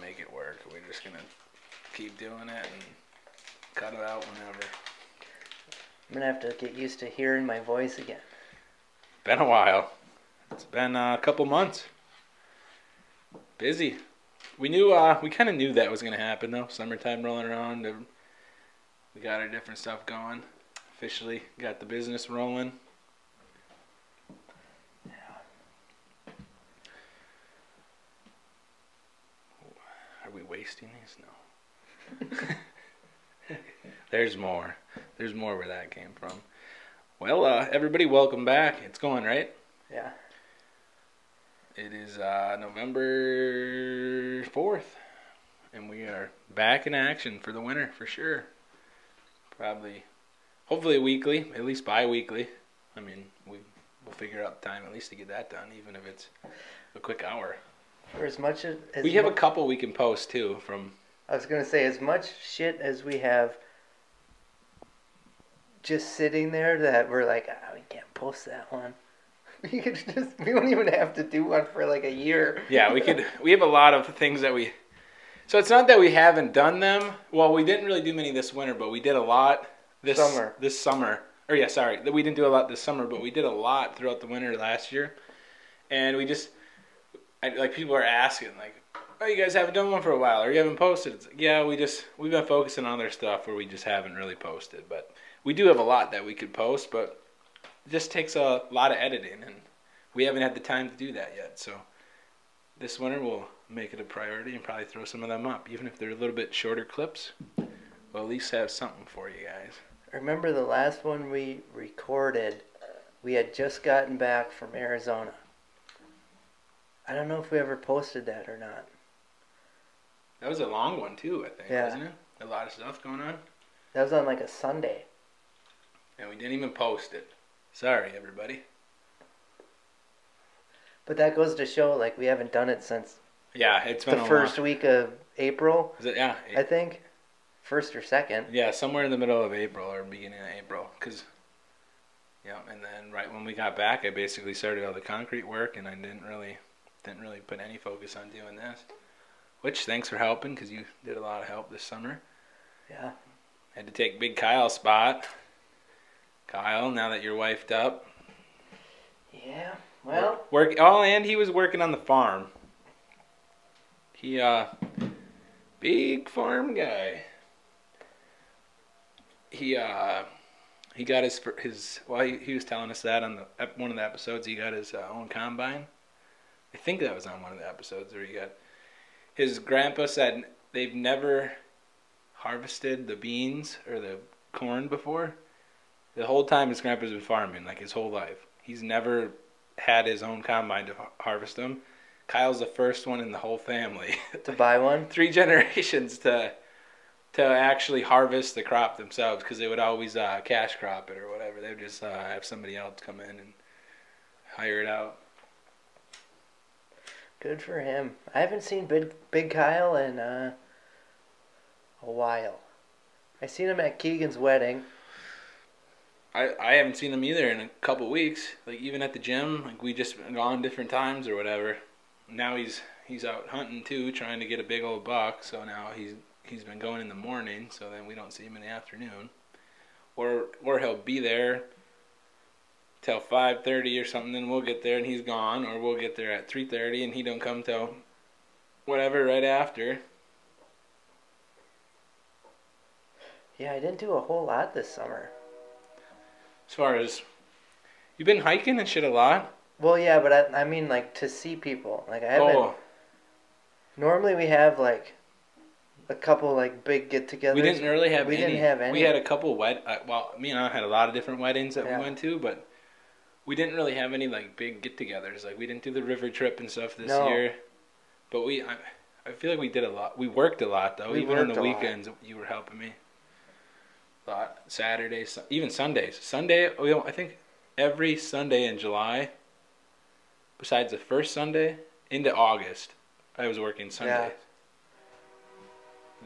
make it work. We're just going to keep doing it and cut it out whenever. I'm going to have to get used to hearing my voice again. Been a while. It's been a couple months. Busy. We kind of knew that was going to happen, though. Summertime rolling around. We got our different stuff going. Officially got the business rolling. Yeah. Are we wasting these? No. There's more. There's more where that came from. Well, everybody, welcome back. It's going, right? Yeah. It is November 4th, and we are back in action for the winter, for sure. Probably, hopefully weekly, at least bi-weekly. I mean, we'll figure out time at least to get that done, even if it's a quick hour. For as much as... we have a couple we can post, too, from... I was going to say, as much shit as we have just sitting there that we're like, we can't post that one. You could just, we don't even have to do one for like a year. Yeah, we could. We have a lot of things that we... So it's not that we haven't done them. Well, we didn't really do many this winter, but we did a lot this summer. We didn't do a lot this summer, but we did a lot throughout the winter last year. And we just... people are asking, like, oh, you guys haven't done one for a while, or you haven't posted. It's like, yeah, we've been focusing on other stuff where we just haven't really posted. But we do have a lot that we could post, but... just takes a lot of editing, and we haven't had the time to do that yet. So this winter we'll make it a priority and probably throw some of them up, even if they're a little bit shorter clips. We'll at least have something for you guys. Remember the last one we recorded? We had just gotten back from Arizona. I don't know if we ever posted that or not. That was a long one too, I think, wasn't it? A lot of stuff going on. That was on like a Sunday. And we didn't even post it. Sorry, everybody. But that goes to show, like, we haven't done it since... yeah, it's been the first week of April. Is it? Yeah. I think. First or second. Yeah, somewhere in the middle of April or beginning of April. Cause, yeah, and then right when we got back, I basically started all the concrete work, and I didn't really put any focus on doing this. Which, thanks for helping, because you did a lot of help this summer. Yeah. Had to take Big Kyle's spot. Kyle, now that you're wifed up. Yeah, well. And he was working on the farm. He, big farm guy. He got he was telling us that on one of the episodes, he got his own combine. I think that was on one of the episodes where he got, his grandpa said they've never harvested the beans or the corn before. The whole time his grandpa's been farming, like his whole life. He's never had his own combine to harvest them. Kyle's the first one in the whole family. To buy one? 3 generations to actually harvest the crop themselves, because they would always cash crop it or whatever. They would just have somebody else come in and hire it out. Good for him. I haven't seen Big Kyle in a while. I seen him at Keegan's wedding. I haven't seen him either in a couple weeks. Like, even at the gym, like, we just gone different times or whatever. Now he's out hunting too, trying to get a big old buck. So now he's been going in the morning. So then we don't see him in the afternoon, or he'll be there till 5:30 or something. Then we'll get there and he's gone, or we'll get there at 3:30 and he don't come till whatever right after. Yeah, I didn't do a whole lot this summer. As far as, you've been hiking and shit a lot? Well, yeah, but I mean, like, to see people. Like, I haven't... Oh. Normally we have, like, a couple, like, big get-togethers. We didn't really have any. We didn't have any. We had a couple me and I had a lot of different weddings that we went to, but we didn't really have any, like, big get-togethers. Like, we didn't do the river trip and stuff this year. But I feel like we did a lot. We worked a lot, though. Even on the weekends, you were helping me. Saturdays, even Sundays. I think every Sunday in July, besides the first Sunday into August, I was working Sundays.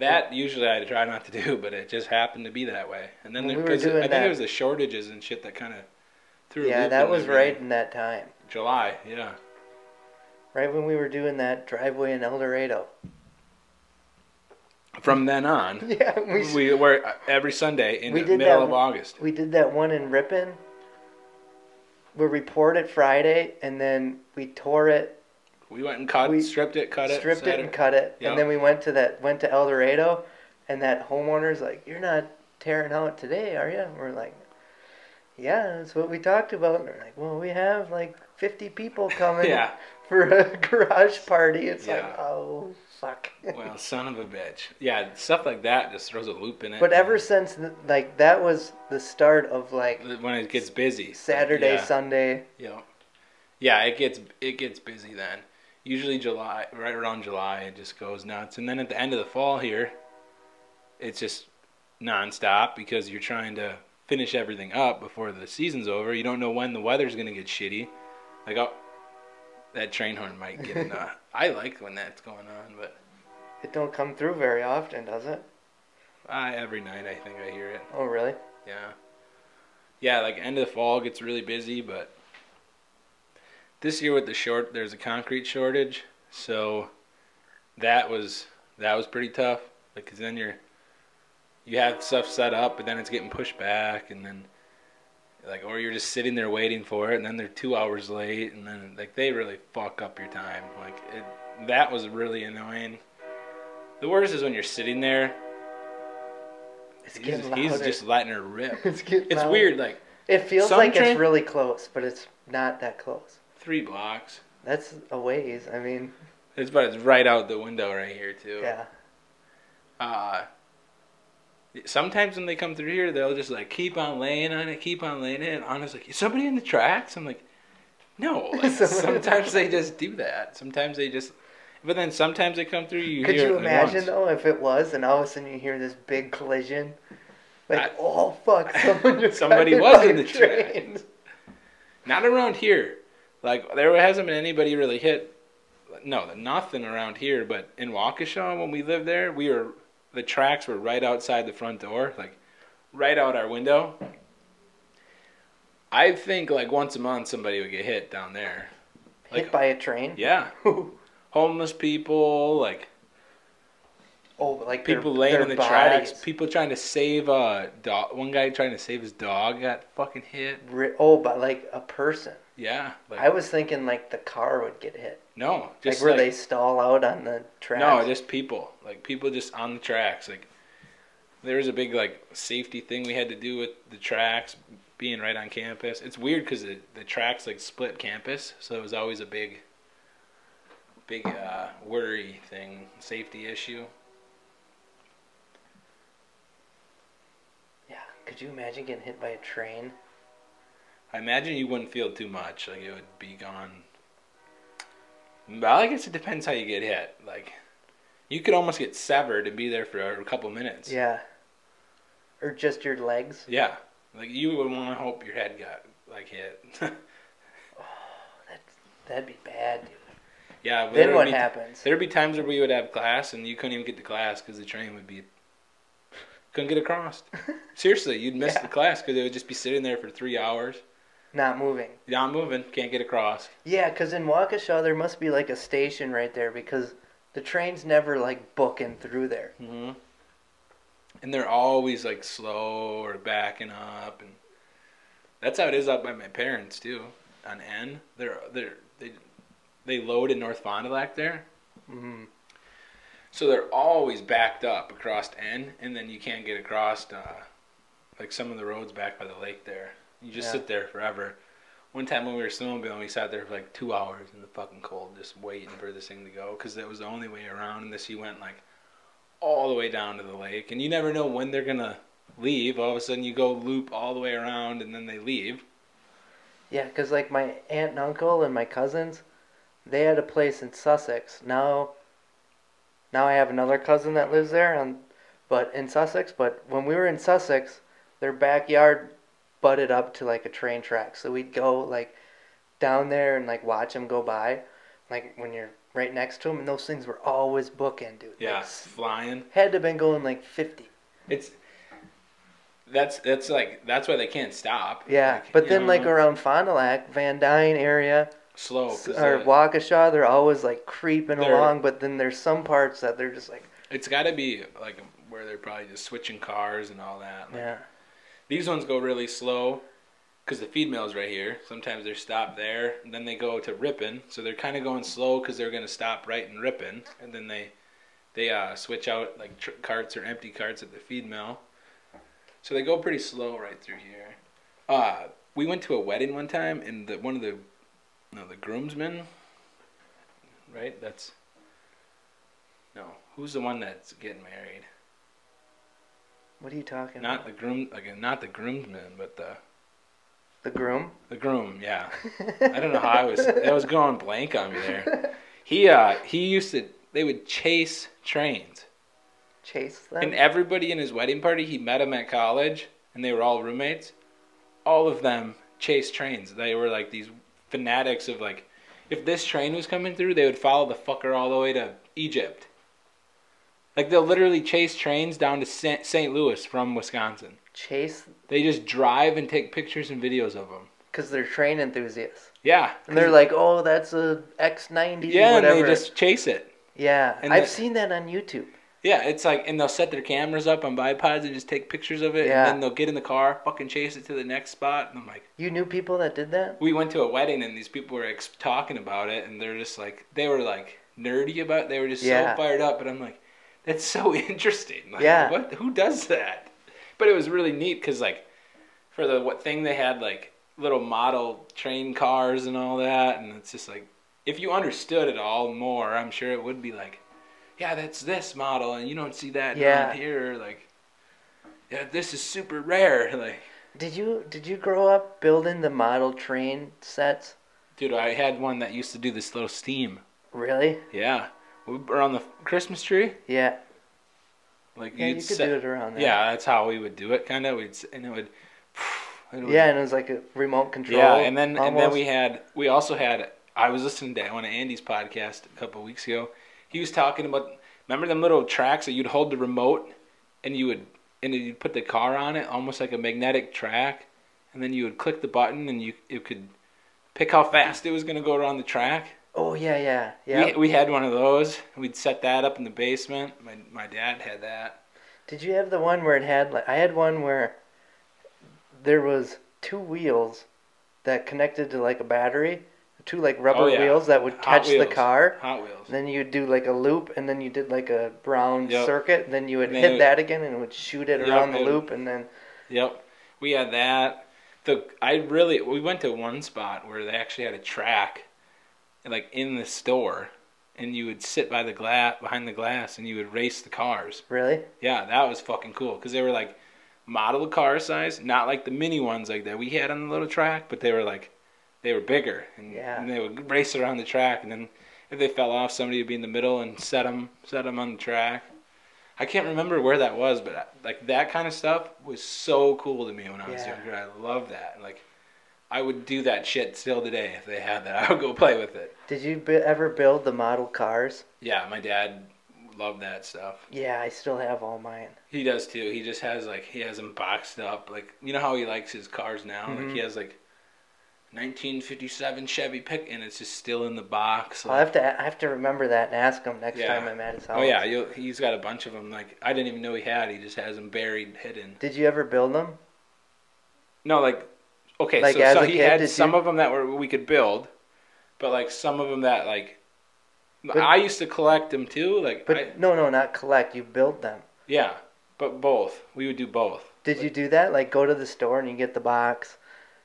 Yeah. That usually I try not to do, but it just happened to be that way. And then I think it was the shortages and shit that kind of threw. Yeah, that was right in that time. July, yeah. Right when we were doing that driveway in El Dorado. From then on, yeah, we were every Sunday in the middle of August. We did that one in Ripon. We reported Friday, and then we tore it. We went and stripped it, cut it, and then we went to El Dorado, and that homeowner's like, "You're not tearing out today, are you?" And we're like, "Yeah, that's what we talked about." And we're like, "Well, we have like 50 people coming for a garage party." It's like, oh. Fuck. Well, son of a bitch. Yeah, stuff like that just throws a loop in it. But ever since, like, that was the start of, like... When it gets busy. Saturday, Sunday. Yeah. Yeah, it gets busy then. Usually July, right around July, it just goes nuts. And then at the end of the fall here, it's just nonstop because you're trying to finish everything up before the season's over. You don't know when the weather's going to get shitty. Like, that train horn might get in a... I like when that's going on, but... It don't come through very often, does it? Every night, I think I hear it. Oh, really? Yeah. Yeah, like, end of the fall gets really busy, but... This year with the short, there's a concrete shortage, so... That was pretty tough, because then you have stuff set up, but then it's getting pushed back, and then... Like, or you're just sitting there waiting for it, and then they're 2 hours late, and then, like, they really fuck up your time. Like, that was really annoying. The worst is when you're sitting there. He's just letting her rip. It's weird, like... It feels like it's really close, but it's not that close. 3 blocks. That's a ways, I mean... But it's right out the window right here, too. Yeah. Sometimes when they come through here, they'll just, like, keep on laying on it. And Anna's like, is somebody in the tracks? I'm like, no. Like, sometimes they just do that. But then sometimes they come through, Could you imagine, though, if it was, and all of a sudden you hear this big collision? Like, oh, fuck, somebody was in the tracks. Not around here. Like, there hasn't been anybody really hit. No, nothing around here. But in Waukesha, when we lived there, the tracks were right outside the front door, like right out our window. I think like once a month somebody would get hit down there. Hit by a train? Yeah. Homeless people, like... Oh, like people laying in the tracks. People trying to save a dog. One guy trying to save his dog got fucking hit. But like a person. Yeah. Like, I was thinking like the car would get hit. No, just like they stall out on the tracks. No, just people. Like people just on the tracks. Like there was a big like safety thing we had to do with the tracks being right on campus. It's weird because the tracks like split campus, so it was always a big worry thing, safety issue. Yeah, could you imagine getting hit by a train? I imagine you wouldn't feel too much. Like it would be gone. Well, I guess it depends how you get hit. Like, you could almost get severed and be there for a couple minutes. Yeah. Or just your legs. Yeah. Like, you would want to hope your head got, like, hit. That'd be bad, dude. Yeah. Then what happens? There'd be times where we would have class and you couldn't even get to class because the train would be... Couldn't get across. Seriously, you'd miss the class because it would just be sitting there for 3 hours. Not moving. Can't get across. Yeah, because in Waukesha, there must be, like, a station right there because the train's never, like, booking through there. Mm-hmm. And they're always, like, slow or backing up. And that's how it is up by my parents, too, on N. They load in North Fond du Lac there. Mm-hmm. So they're always backed up across N, and then you can't get across, like, some of the roads back by the lake there. You just sit there forever. One time when we were snowmobiling, we sat there for like 2 hours in the fucking cold, just waiting for this thing to go, because that was the only way around. Unless you went like all the way down to the lake, and you never know when they're gonna leave. All of a sudden, you go loop all the way around, and then they leave. Yeah, because like my aunt and uncle and my cousins, they had a place in Sussex. Now I have another cousin that lives there, but in Sussex. But when we were in Sussex, their backyard butted up to like a train track, so we'd go like down there and like watch them go by, like when you're right next to them, and those things were always booking, dude. Yeah, like, flying. Had to have been going like 50. That's why they can't stop. Yeah, like, but then like around Fond du Lac, Van Dyne area, slow or Waukesha, they're always like creeping along, but then there's some parts that they're just like It's got to be like where they're probably just switching cars and all that. Like, yeah. These ones go really slow because the feed mill's right here. Sometimes they're stopped there, and then they go to ripping. So they're kind of going slow because they're going to stop right and ripping. And then they switch out like carts or empty carts at the feed mill. So they go pretty slow right through here. We went to a wedding one time, and the groomsmen, right? Who's the one that's getting married? What are you talking about? Not the groomsmen, but the... The groom? The groom, yeah. I don't know how I was going blank on me there. He used to... They would chase trains. Chase them? And everybody in his wedding party, he met him at college, and they were all roommates. All of them chased trains. They were like these fanatics of like... If this train was coming through, they would follow the fucker all the way to Egypt. Like, they'll literally chase trains down to St. Louis from Wisconsin. Chase? They just drive and take pictures and videos of them. Because they're train enthusiasts. Yeah. And they're like, oh, that's a X90 yeah, whatever. Yeah, and they just chase it. Yeah. And I've seen that on YouTube. Yeah, it's like, and they'll set their cameras up on bipods and just take pictures of it. Yeah. And then they'll get in the car, fucking chase it to the next spot. And I'm like... You knew people that did that? We went to a wedding and these people were talking about it. And they're just like, they were like nerdy about it. They were just so fired up. And I'm like... That's so interesting. Like, yeah. What? Who does that? But it was really neat because, like, for the thing they had, like, little model train cars and all that. And it's just, like, if you understood it all more, I'm sure it would be, like, yeah, that's this model. And you don't see that around here. Like, yeah, this is super rare. Like, Did you grow up building the model train sets? Dude, I had one that used to do this little steam. Really? Yeah. Around the Christmas tree? Yeah. Like yeah, you could do it around there. Yeah, that's how we would do it, kind of. And it was like a remote control. Yeah, and then we also had. I was listening to one of Andy's podcast a couple of weeks ago. He was talking about remember them little tracks that you'd hold the remote and you'd put the car on it, almost like a magnetic track, and then you would click the button and it could pick how fast it was going to go around the track. Oh, yeah. We had one of those. We'd set that up in the basement. My dad had that. Did you have the one where it had, like, I had one where there was two wheels that connected to, like, a battery, two, like, rubber wheels that would catch the car. Hot Wheels. And then you'd do, like, a loop, and then you did, like, a round circuit, and then you would hit that again, and it would shoot it around the loop, and then... Yep, we had that. We went to one spot where they actually had a track... like in the store, and you would sit by the behind the glass, and you would race the cars. Really? Yeah, that was fucking cool because they were like model car size, not like the mini ones like that we had on the little track, but they were bigger, and they would race around the track. And then if they fell off, somebody would be in the middle and set them on the track. I can't remember where that was, but like that kind of stuff was so cool to me when I was younger. I loved that. Like. I would do that shit still today if they had that. I would go play with it. Did you ever build the model cars? Yeah, my dad loved that stuff. Yeah, I still have all mine. He does too. He just has like he has them boxed up. Like you know how he likes his cars now. Mm-hmm. Like he has like 1957 Chevy pick, and it's just still in the box. Like, I have to remember that and ask him next time I'm at his house. Oh yeah, he's got a bunch of them. Like I didn't even know he had. He just has them buried, hidden. Did you ever build them? No, like. Okay, like so he had some of them that we could build, but like some of them that like I used to collect them too. Like, not collect. You build them. Yeah, but both. We would do both. Did you do that? Like go to the store and you get the box,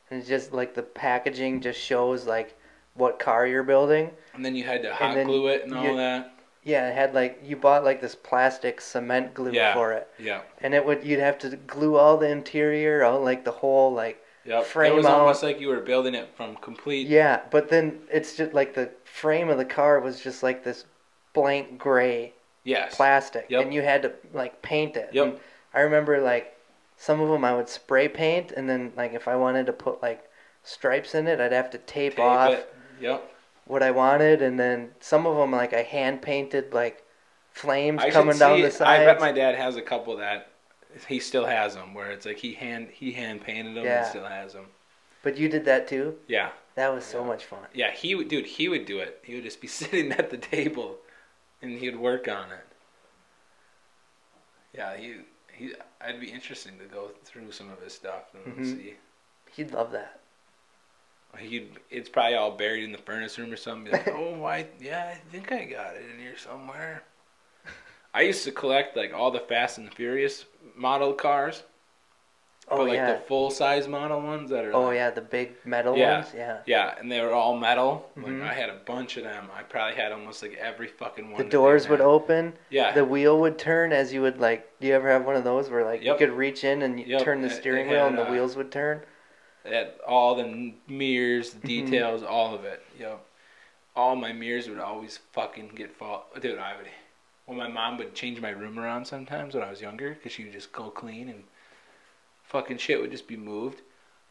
and it's just like the packaging just shows like what car you're building. And then you had to hot glue it and all that. Yeah, it had like you bought like this plastic cement glue for it. Yeah. And you'd have to glue all the interior, all like the whole like. Yep. It was almost like you were building it from complete... Yeah, but then it's just like the frame of the car was just like this blank gray plastic. Yep. And you had to like paint it. Yep. And I remember like some of them I would spray paint and then like if I wanted to put like stripes in it, I'd have to tape off what I wanted. And then some of them like I hand painted like flames coming down the sides. I bet my dad has a couple of that. He still has them, where it's like he hand painted them and still has them. But you did that too? Yeah. That was so much fun. Yeah, he would do it. He would just be sitting at the table, and he would work on it. Yeah, he. I'd be interesting to go through some of his stuff and see. He'd love that. It's probably all buried in the furnace room or something. Like, I think I got it in here somewhere. I used to collect like all the Fast and the Furious model cars. Oh, but, like, the full-size model ones that are... Oh, like, yeah, the big metal ones, yeah. Yeah, and they were all metal. Mm-hmm. Like, I had a bunch of them. I probably had almost, like, every fucking one. The doors would open. Yeah. The wheel would turn as you would, like... Do you ever have one of those where, like, you could reach in and turn the steering wheel and the wheels would turn? It had all the mirrors, the details, all of it. Yep. All my mirrors would always fucking get fault. Dude, I would... Well, my mom would change my room around sometimes when I was younger because she would just go clean and... Fucking shit would just be moved.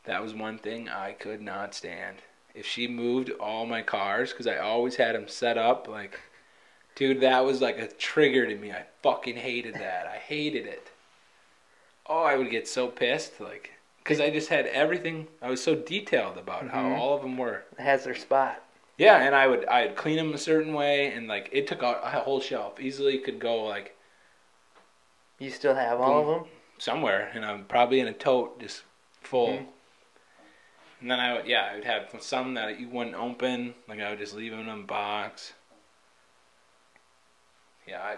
That was one thing I could not stand. If she moved all my cars, because I always had them set up, like, dude, that was like a trigger to me. I fucking hated that. I hated it. Oh, I would get so pissed, like, because I just had everything. I was so detailed about how all of them were. It has their spot. Yeah, and I'd clean them a certain way, and like it took out a whole shelf. Easily could go like. You still have all of them? Somewhere, and I'm probably in a tote just full. And then I would have some that you wouldn't open. Like I would just leave them in a box. Yeah.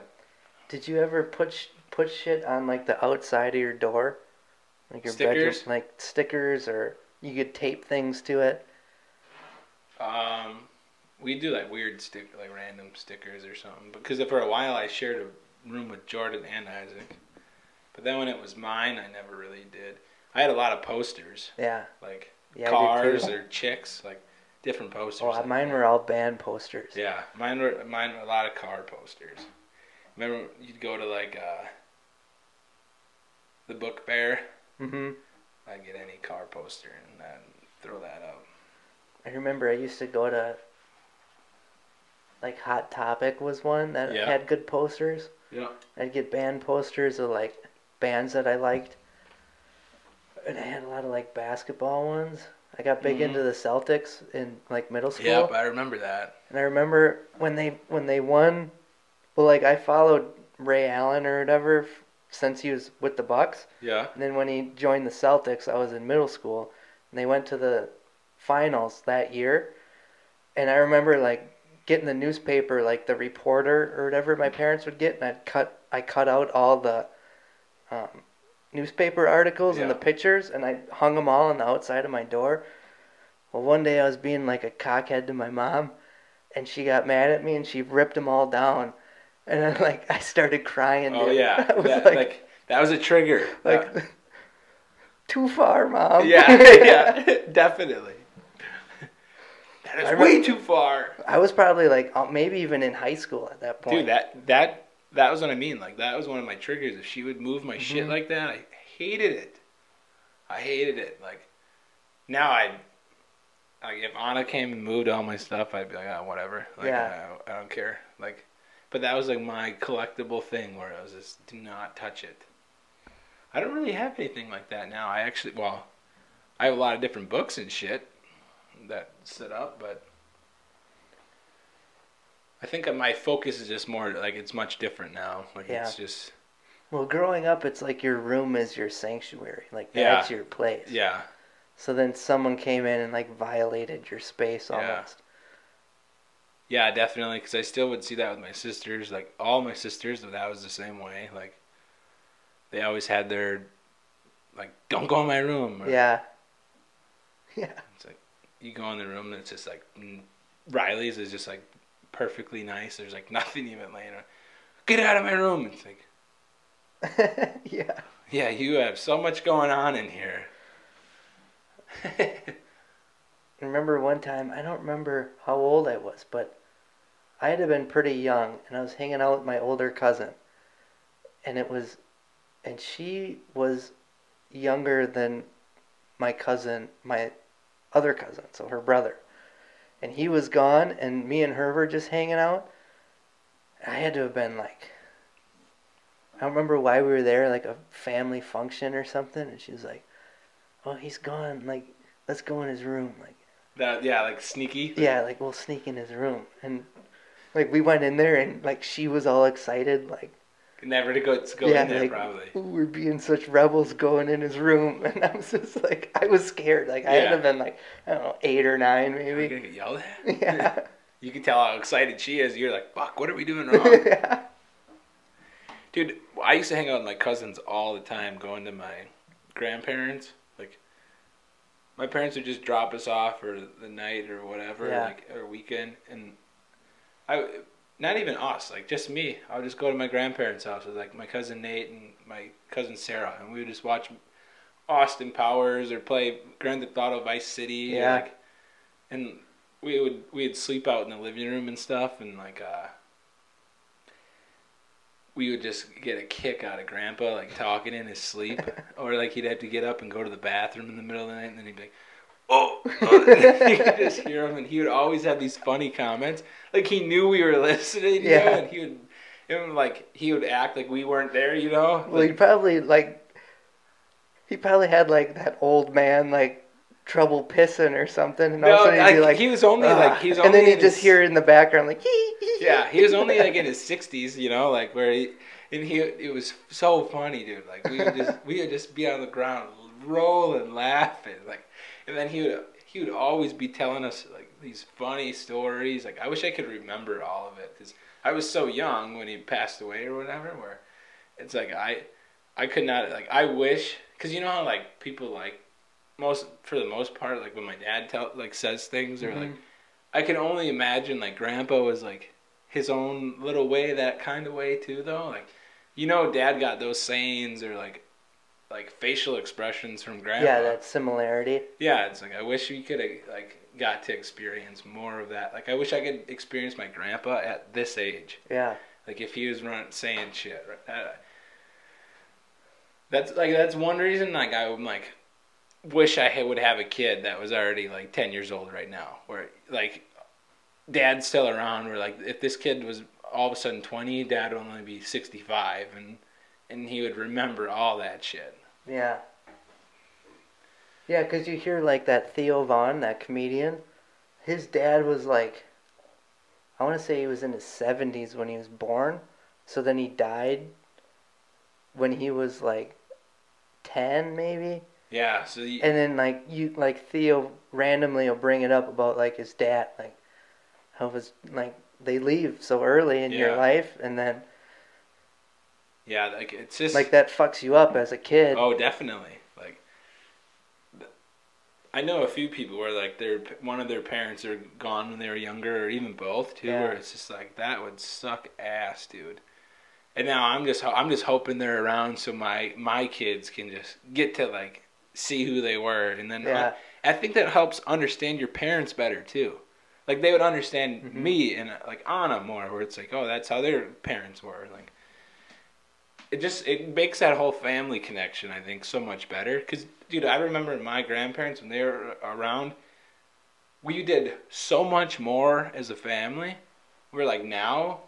Did you ever put shit on like the outside of your door, like your stickers? Bedroom, like stickers, or you could tape things to it? We do like weird like random stickers or something. Because for a while I shared a room with Jordan and Isaac. But then when it was mine, I never really did. I had a lot of posters. Yeah. Like cars or chicks, like different posters. Oh, mine were all band posters. Yeah, mine were a lot of car posters. Remember, you'd go to like the Book Fair. I'd get any car poster and I'd throw that up. I remember I used to go to like Hot Topic was one that had good posters. Yeah. I'd get band posters of like. Bands that I liked, and I had a lot of like basketball ones. I got big into the Celtics in like middle school. Yep, I remember that. And I remember when they won. Well, like I followed Ray Allen or whatever since he was with the Bucks. Yeah. And then when he joined the Celtics, I was in middle school, and they went to the finals that year. And I remember like getting the newspaper, like the reporter or whatever my parents would get, and I cut out all the. Newspaper articles and the pictures, and I hung them all on the outside of my door. Well, one day I was being like a cockhead to my mom, and she got mad at me, and she ripped them all down, and I like I started crying. Oh dude. Yeah, that was a trigger. Like too far, mom. Yeah, definitely. That is way too far. I was probably like maybe even in high school at that point. Dude, That was what I mean. Like, that was one of my triggers. If she would move my shit like that, I hated it. Like, now like, if Anna came and moved all my stuff, I'd be like, oh, whatever. Like, yeah. I don't care. Like, but that was, like, my collectible thing where I was just, do not touch it. I don't really have anything like that now. I actually, I have a lot of different books and shit that sit up, but... I think my focus is just more, like, it's much different now. Like, it's just... Well, growing up, it's like your room is your sanctuary. Like, that's your place. Yeah. So then someone came in and, like, violated your space almost. Yeah, definitely, because I still would see that with my sisters. Like, all my sisters, that was the same way. Like, they always had their, like, don't go in my room. Or, yeah. It's like, you go in the room, and it's just like, Riley's is just like... perfectly nice. There's like nothing even laying around. Get out of my room. It's like yeah, you have so much going on in here. I remember one time, I don't remember how old I was, but I had been pretty young, and I was hanging out with my older cousin, and she was younger than my other cousin, so her brother. And he was gone, and me and her were just hanging out. I had to have been like, I don't remember why we were there, like a family function or something. And she was like, "Oh, he's gone. Like, let's go in his room." Like that, yeah, like sneaky. Yeah, like we'll sneak in his room, and like we went in there, and like she was all excited, like Never to go in there, like, probably. We're being such rebels going in his room. And I was just like, I was scared. Like, I had to have been like, I don't know, 8 or 9 maybe. Are you going to get yelled at? Yeah. You can tell how excited she is. You're like, fuck, what are we doing wrong? Yeah. Dude, I used to hang out with my cousins all the time, going to my grandparents. Like, my parents would just drop us off for the night or whatever, like, or weekend. And not even us, like, just me. I would just go to my grandparents' house with, like, my cousin Nate and my cousin Sarah. And we would just watch Austin Powers or play Grand Theft Auto Vice City. Yeah. Like, and we'd sleep out in the living room and stuff. And, like, we would just get a kick out of Grandpa, like, talking in his sleep. Or, like, he'd have to get up and go to the bathroom in the middle of the night. And then he'd be like, oh, you could just hear him, and he would always have these funny comments. Like, he knew we were listening, you know, and he would act like we weren't there, you know. Well, like, he probably had like that old man like trouble pissing or something, and all of a sudden he'd be like, he was only like he's only, and then you just hear in the background like, he was only like in his 60s, you know, like where he it was so funny, dude. Like we would just be on the ground rolling, laughing, like. And then he would always be telling us, like, these funny stories. Like, I wish I could remember all of it, because I was so young when he passed away or whatever, where it's like I could not, like, I wish, because you know how, like, people, like, for the most part, like, when my dad says things, or, like, I can only imagine, like, Grandpa was, like, his own little way, that kind of way, too, though. Like, you know, Dad got those sayings, or, like facial expressions from Grandma. Yeah, that similarity. Yeah, it's like I wish we could have got to experience more of that. Like I wish I could experience my grandpa at this age. Yeah. Like if he was saying shit. Right? That's one reason. Like I'm like, wish I would have a kid that was already like 10 years old right now, where like Dad's still around. Where like if this kid was all of a sudden 20, Dad would only be 65, and he would remember all that shit. Yeah. Yeah, because you hear, like, that Theo Von, that comedian, his dad was, like, I want to say he was in his 70s when he was born, so then he died when he was, like, 10, maybe? Yeah, so... And then, like, you, like, Theo randomly will bring it up about, like, his dad, like, how was, like, they leave so early in your life, and then... Yeah, like, it's just... Like, that fucks you up as a kid. Oh, definitely. Like, I know a few people where, like, one of their parents are gone when they were younger, or even both, too, where it's just like, that would suck ass, dude. And now I'm just hoping they're around so my kids can just get to, like, see who they were. And then I think that helps understand your parents better, too. Like, they would understand me and, like, Anna more, where it's like, oh, that's how their parents were, like... It makes that whole family connection, I think, so much better. Because, dude, I remember my grandparents, when they were around, we did so much more as a family. We're like, now,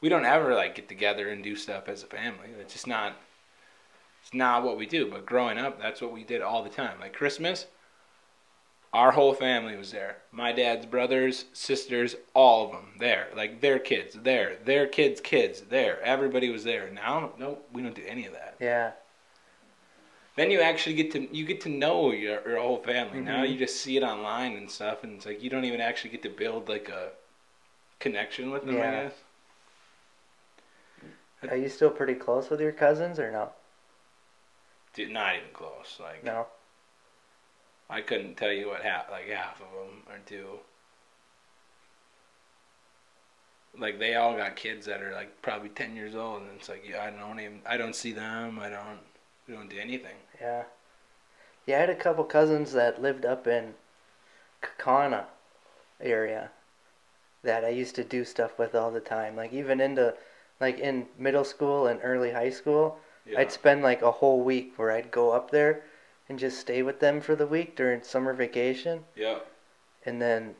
we don't ever, like, get together and do stuff as a family. It's just not, what we do. But growing up, that's what we did all the time. Like, Christmas, our whole family was there. My dad's brothers, sisters, all of them there. Like their kids there, their kids' kids there. Everybody was there. Now, nope, we don't do any of that. Yeah. Then you actually get to know your whole family. Now you just see it online and stuff, and it's like you don't even actually get to build like a connection with them. Yeah. I guess. Are you still pretty close with your cousins or no? Dude, not even close. Like no. I couldn't tell you what half of them are due. Like they all got kids that are like probably 10 years old, and it's like yeah, I don't see them. We don't do anything. Yeah, I had a couple cousins that lived up in Kakana area that I used to do stuff with all the time. Like even into like in middle school and early high school, I'd spend like a whole week where I'd go up there. And just stay with them for the week during summer vacation. Yeah. And then,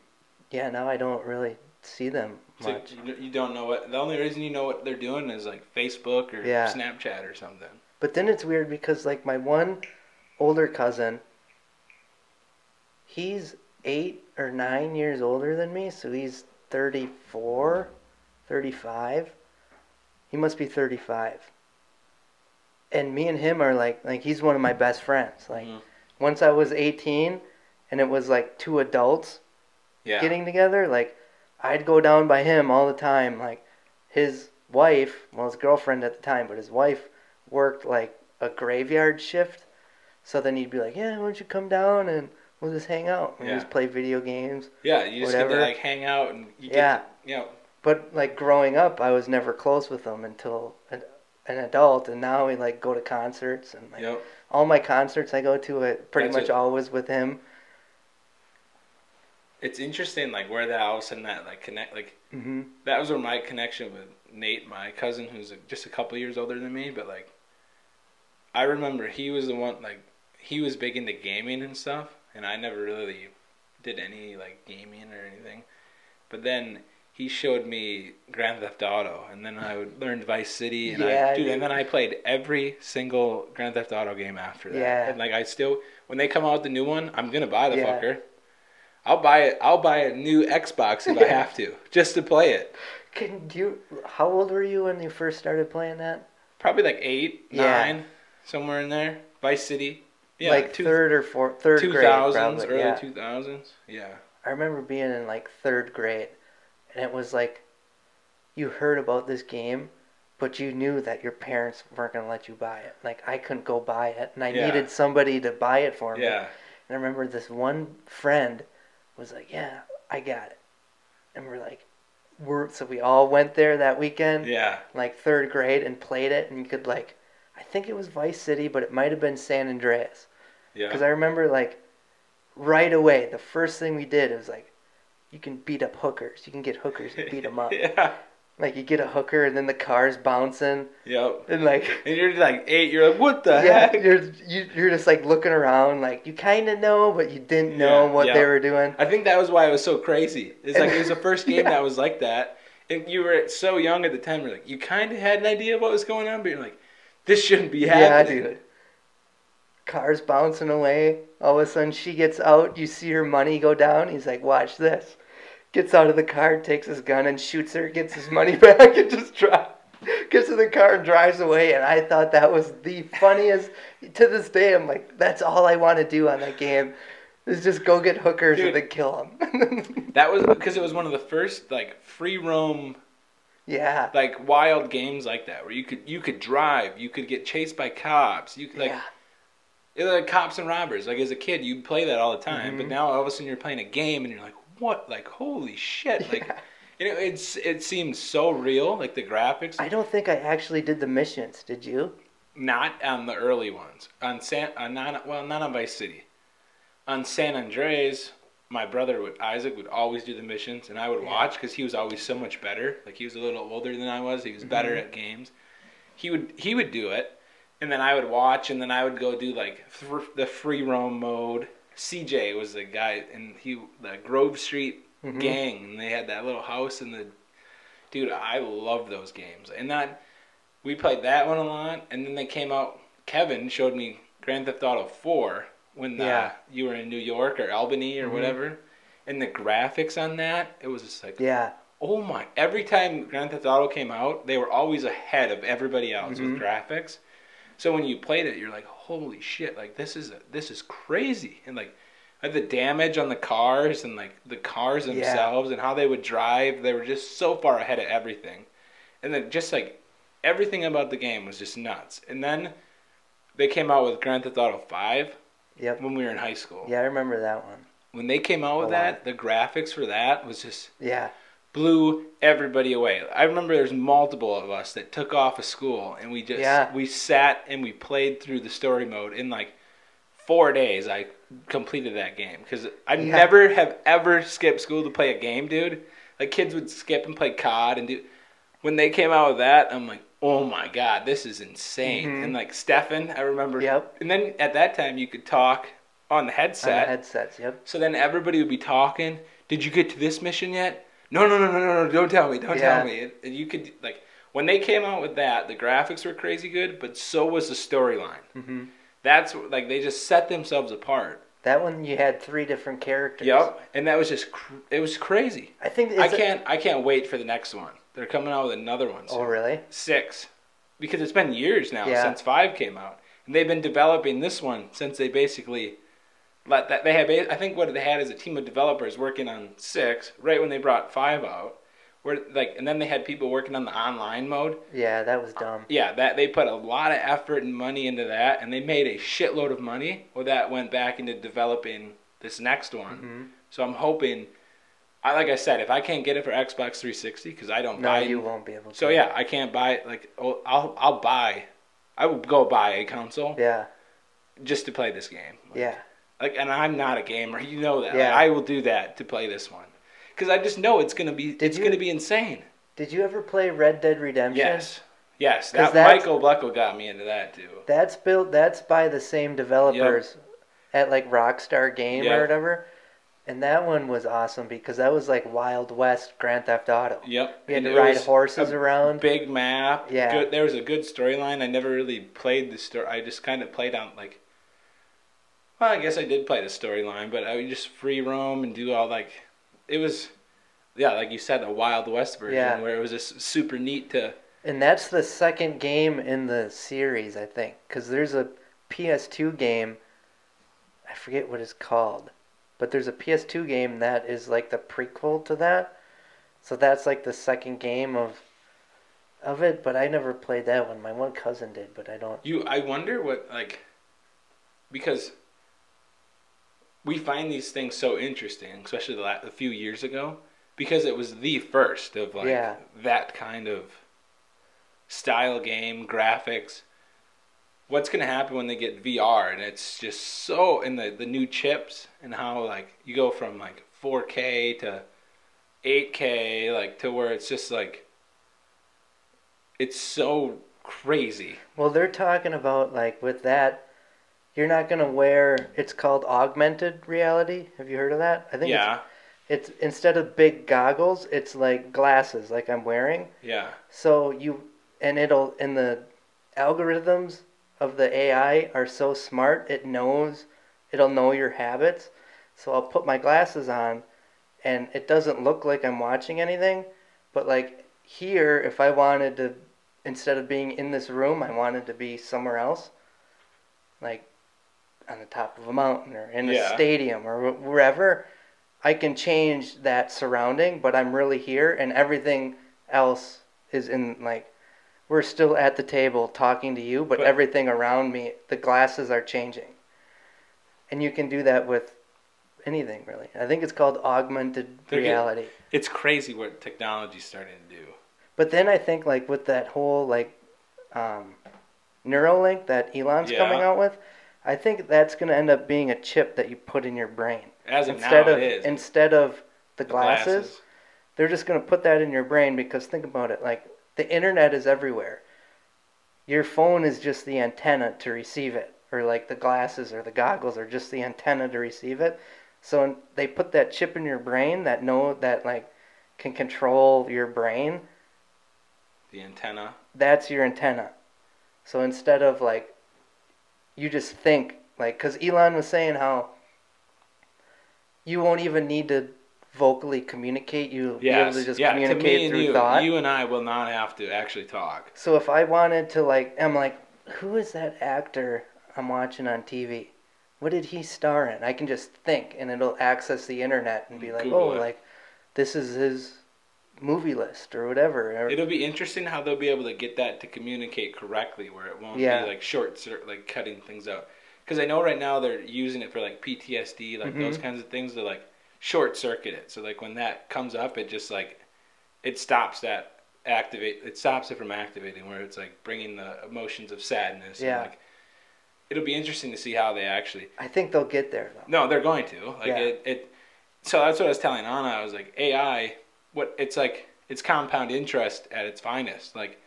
now I don't really see them much. So you don't know the only reason you know what they're doing is like Facebook or Snapchat or something. But then it's weird because like my one older cousin, he's 8 or 9 years older than me. So he's 34, 35. He must be 35. And me and him are like he's one of my best friends. Like, mm-hmm. Once I was 18 and it was like two adults getting together, like I'd go down by him all the time. Like his wife, well, his girlfriend at the time, but his wife worked like a graveyard shift. So then he'd be like, yeah, why don't you come down and we'll just hang out. We'll just play video games. Yeah, you just get to like hang out and you get to, you know. But like growing up, I was never close with him until an adult, and now we like go to concerts and like all my concerts I go to always with him. It's interesting, like where that all of a sudden that like connect, like mm-hmm. that was where my connection with Nate, my cousin, who's just a couple years older than me, but like I remember he was the one, like he was big into gaming and stuff, and I never really did any like gaming or anything, but then he showed me Grand Theft Auto, and then I learned Vice City, and and then I played every single Grand Theft Auto game after that. Yeah. And like I still, when they come out with the new one, I'm gonna buy the fucker. I'll buy a new Xbox if I have to, just to play it. How old were you when you first started playing that? Probably like 8, 9, somewhere in there. Vice City. Yeah, like third grade, probably. Early 2000s. Yeah. I remember being in like third grade. And it was like, you heard about this game, but you knew that your parents weren't going to let you buy it. Like, I couldn't go buy it, and I needed somebody to buy it for me. Yeah. And I remember this one friend was like, yeah, I got it. And we're like, so we all went there that weekend, like third grade, and played it. And you could like, I think it was Vice City, but it might have been San Andreas. Yeah. Because I remember like, right away, the first thing we did was like, you can beat up hookers. You can get hookers and beat them up. Yeah. Like, you get a hooker, and then the car's bouncing. Yep. And, like... And you're, like, 8. You're like, what the heck? Yeah, you're just, like, looking around. Like, you kind of know, but you didn't know what they were doing. I think that was why it was so crazy. It's, like, it was the first game that was like that. And you were so young at the time. You're like, you kind of had an idea of what was going on, but you're like, this shouldn't be happening. Yeah, dude. Car's bouncing away. All of a sudden, she gets out. You see her money go down. He's like, watch this. Gets out of the car, takes his gun and shoots her, gets his money back, and just gets in the car and drives away. And I thought that was the funniest. To this day, I'm like, that's all I want to do on that game is just go get hookers and then kill them. That was because it was one of the first like free roam, like wild games like that where you could drive, you could get chased by cops, you could like. Yeah. It was like Cops and Robbers. Like as a kid, you'd play that all the time, mm-hmm. but now all of a sudden you're playing a game and you're like. What? Like, holy shit. Like, it seems so real, like the graphics. I don't think I actually did the missions. Did you? Not on the early ones. Not on Vice City. On San Andreas, my brother, Isaac, would always do the missions, and I would watch because he was always so much better. Like, he was a little older than I was. He was better at games. He would do it, and then I would watch, and then I would go do, like, the free roam mode. CJ was the guy, and the Grove Street gang, and they had that little house in the... Dude, I love those games. And we played that one a lot, and then they came out... Kevin showed me Grand Theft Auto 4 when you were in New York or Albany or whatever, and the graphics on that, it was just like... Yeah. Oh my... Every time Grand Theft Auto came out, they were always ahead of everybody else with graphics. So when you played it, you're like, holy shit, like this is crazy. And like the damage on the cars and like the cars themselves and how they would drive, they were just so far ahead of everything. And then just like everything about the game was just nuts. And then they came out with Grand Theft Auto 5 when we were in high school. Yeah, I remember that one. When they came out with that, the graphics for that was just... Yeah. Blew everybody away. I remember there's multiple of us that took off of school and we just we sat and we played through the story mode in like 4 days. I completed that game because I never have ever skipped school to play a game, dude. Like kids would skip and play COD and do. When they came out with that, I'm like, oh my god, this is insane. Mm-hmm. And like Stefan, I remember. Yep. And then at that time you could talk on the headset. On the headsets, yep. So then everybody would be talking. Did you get to this mission yet? No, don't tell me, tell me. And you could, like, when they came out with that, the graphics were crazy good, but so was the storyline. Mm-hmm. That's, like, they just set themselves apart. That one, you had 3 different characters. Yep, and that was just, it was crazy. I think I can't wait for the next one. They're coming out with another one soon. Oh, really? 6. Because it's been years now since 5 came out. And they've been developing this one since they basically let that. They had, I think what they had is a team of developers working on 6 right when they brought 5 out. Where, like, and then they had people working on the online mode. Yeah, that was dumb. Yeah, that they put a lot of effort and money into that, and they made a shitload of money. Well, that went back into developing this next one. Mm-hmm. So I'm hoping, like I said, if I can't get it for Xbox 360, because I don't buy it. No, you won't be able to. So yeah, I can't buy it. Like, I'll buy. I will go buy a console. Yeah. Just to play this game. Like, yeah. Like, and I'm not a gamer. You know that. Yeah. Like, I will do that to play this one. Because I just know it's gonna be gonna be insane. Did you ever play Red Dead Redemption? Yes. That Michael Blecko got me into that too. That's by the same developers at like Rockstar Game or whatever. And that one was awesome because that was like Wild West Grand Theft Auto. Yep. You had to ride horses around. Big map. Yeah. Good, there was a good storyline. I never really played the story. I just kind of played on like. Well, I guess I did play the storyline, but I would just free roam and do all like. It was, like you said, a Wild West version where it was just super neat to... And that's the second game in the series, I think. Because there's a PS2 game, I forget what it's called. But there's a PS2 game that is like the prequel to that. So that's like the second game of it, but I never played that one. My one cousin did, but I don't... I wonder what, like... Because... We find these things so interesting, especially a few years ago, because it was the first of like that kind of style game, graphics. What's going to happen when they get VR? And it's just so, and the new chips and how like you go from like 4K to 8K, like to where it's just like, it's so crazy. Well, they're talking about like with that, you're not going to wear, it's called augmented reality. Have you heard of that? I think it's instead of big goggles, it's like glasses like I'm wearing. Yeah. So and the algorithms of the AI are so smart, it'll know your habits. So I'll put my glasses on and it doesn't look like I'm watching anything, but like here, if I wanted to, instead of being in this room, I wanted to be somewhere else. Like, on the top of a mountain or in a stadium or wherever, I can change that surrounding, but I'm really here and everything else is in, like, we're still at the table talking to you, but everything around me, the glasses are changing. And you can do that with anything, really. I think it's called augmented reality. It's crazy what technology's starting to do. But then I think, like, with that whole, like, Neuralink that Elon's coming out with, I think that's going to end up being a chip that you put in your brain. As of now, it is. Instead of the glasses, they're just going to put that in your brain because think about it, like the internet is everywhere. Your phone is just the antenna to receive it, or like the glasses or the goggles are just the antenna to receive it. So they put that chip in your brain that like can control your brain. The antenna. That's your antenna. So instead of, like, you just think, like, because Elon was saying how you won't even need to vocally communicate. You'll be able to just communicate through thought. You and I will not have to actually talk. So if I wanted to, like, I'm like, who is that actor I'm watching on TV? What did he star in? I can just think, and it'll access the internet and be like, Google it. Like, this is his... movie list or whatever. It'll be interesting how they'll be able to get that to communicate correctly, where it won't be like like cutting things out. Because I know right now they're using it for like PTSD, like those kinds of things. They're like short circuit it, so like when that comes up, it just like it stops it from activating, where it's like bringing the emotions of sadness. And like it'll be interesting to see how they actually. I think they'll get there though. No, they're going to like it. So that's what I was telling Anna. I was like AI. What it's like, it's compound interest at its finest. Like,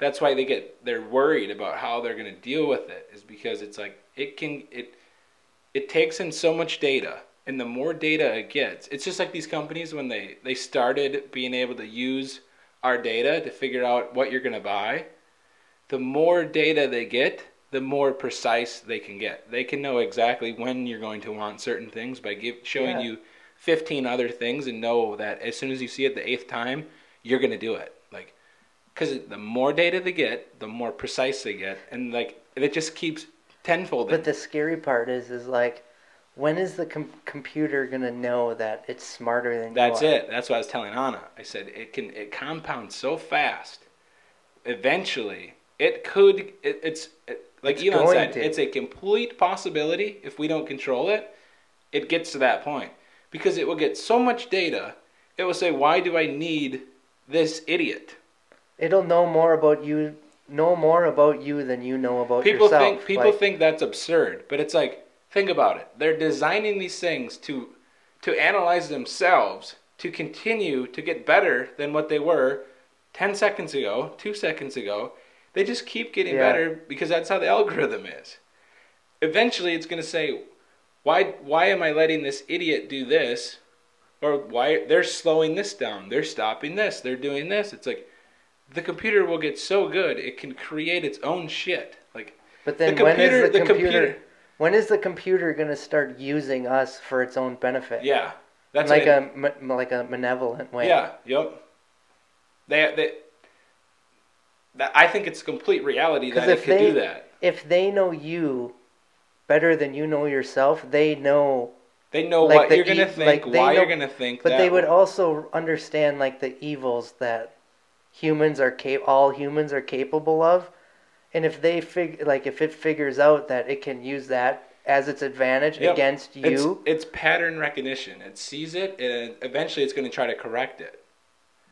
that's why they're worried about how they're going to deal with it, is because it's like, it takes in so much data, and the more data it gets, it's just like these companies when they started being able to use our data to figure out what you're going to buy. The more data they get, the more precise they can get. They can know exactly when you're going to want certain things by showing you 15 other things, and know that as soon as you see it the 8th time, you're going to do it. Like, because the more data they get, the more precise they get. And, like, it just keeps tenfold. But the scary part is like, when is the computer going to know that it's smarter than you are? That's it. That's what I was telling Anna. I said, it compounds so fast. Eventually, it could, like Elon said, it's a complete possibility if we don't control it. It gets to that point. Because it will get so much data, it will say, why do I need this idiot? It'll know more about you than you know about yourself. People think that's absurd, but it's like, think about it. They're designing these things to analyze themselves, to continue to get better than what they were 10 seconds ago, 2 seconds ago. They just keep getting better because that's how the algorithm is. Eventually, it's going to say, why am I letting this idiot do this? Or why they're slowing this down. They're stopping this. They're doing this. It's like the computer will get so good it can create its own shit. Like, but then the computer, when is the computer when is the computer going to start using us for its own benefit? Yeah. That's like a malevolent way. Yeah, yep. I think it's complete reality that it could do that. If they know you better than you know yourself, they know like what you're going to think, like why you're going to think. But that they would also understand like the evils that all humans are capable of. And if they if it figures out that it can use that as its advantage against you, it's pattern recognition. It sees it, and eventually it's going to try to correct it.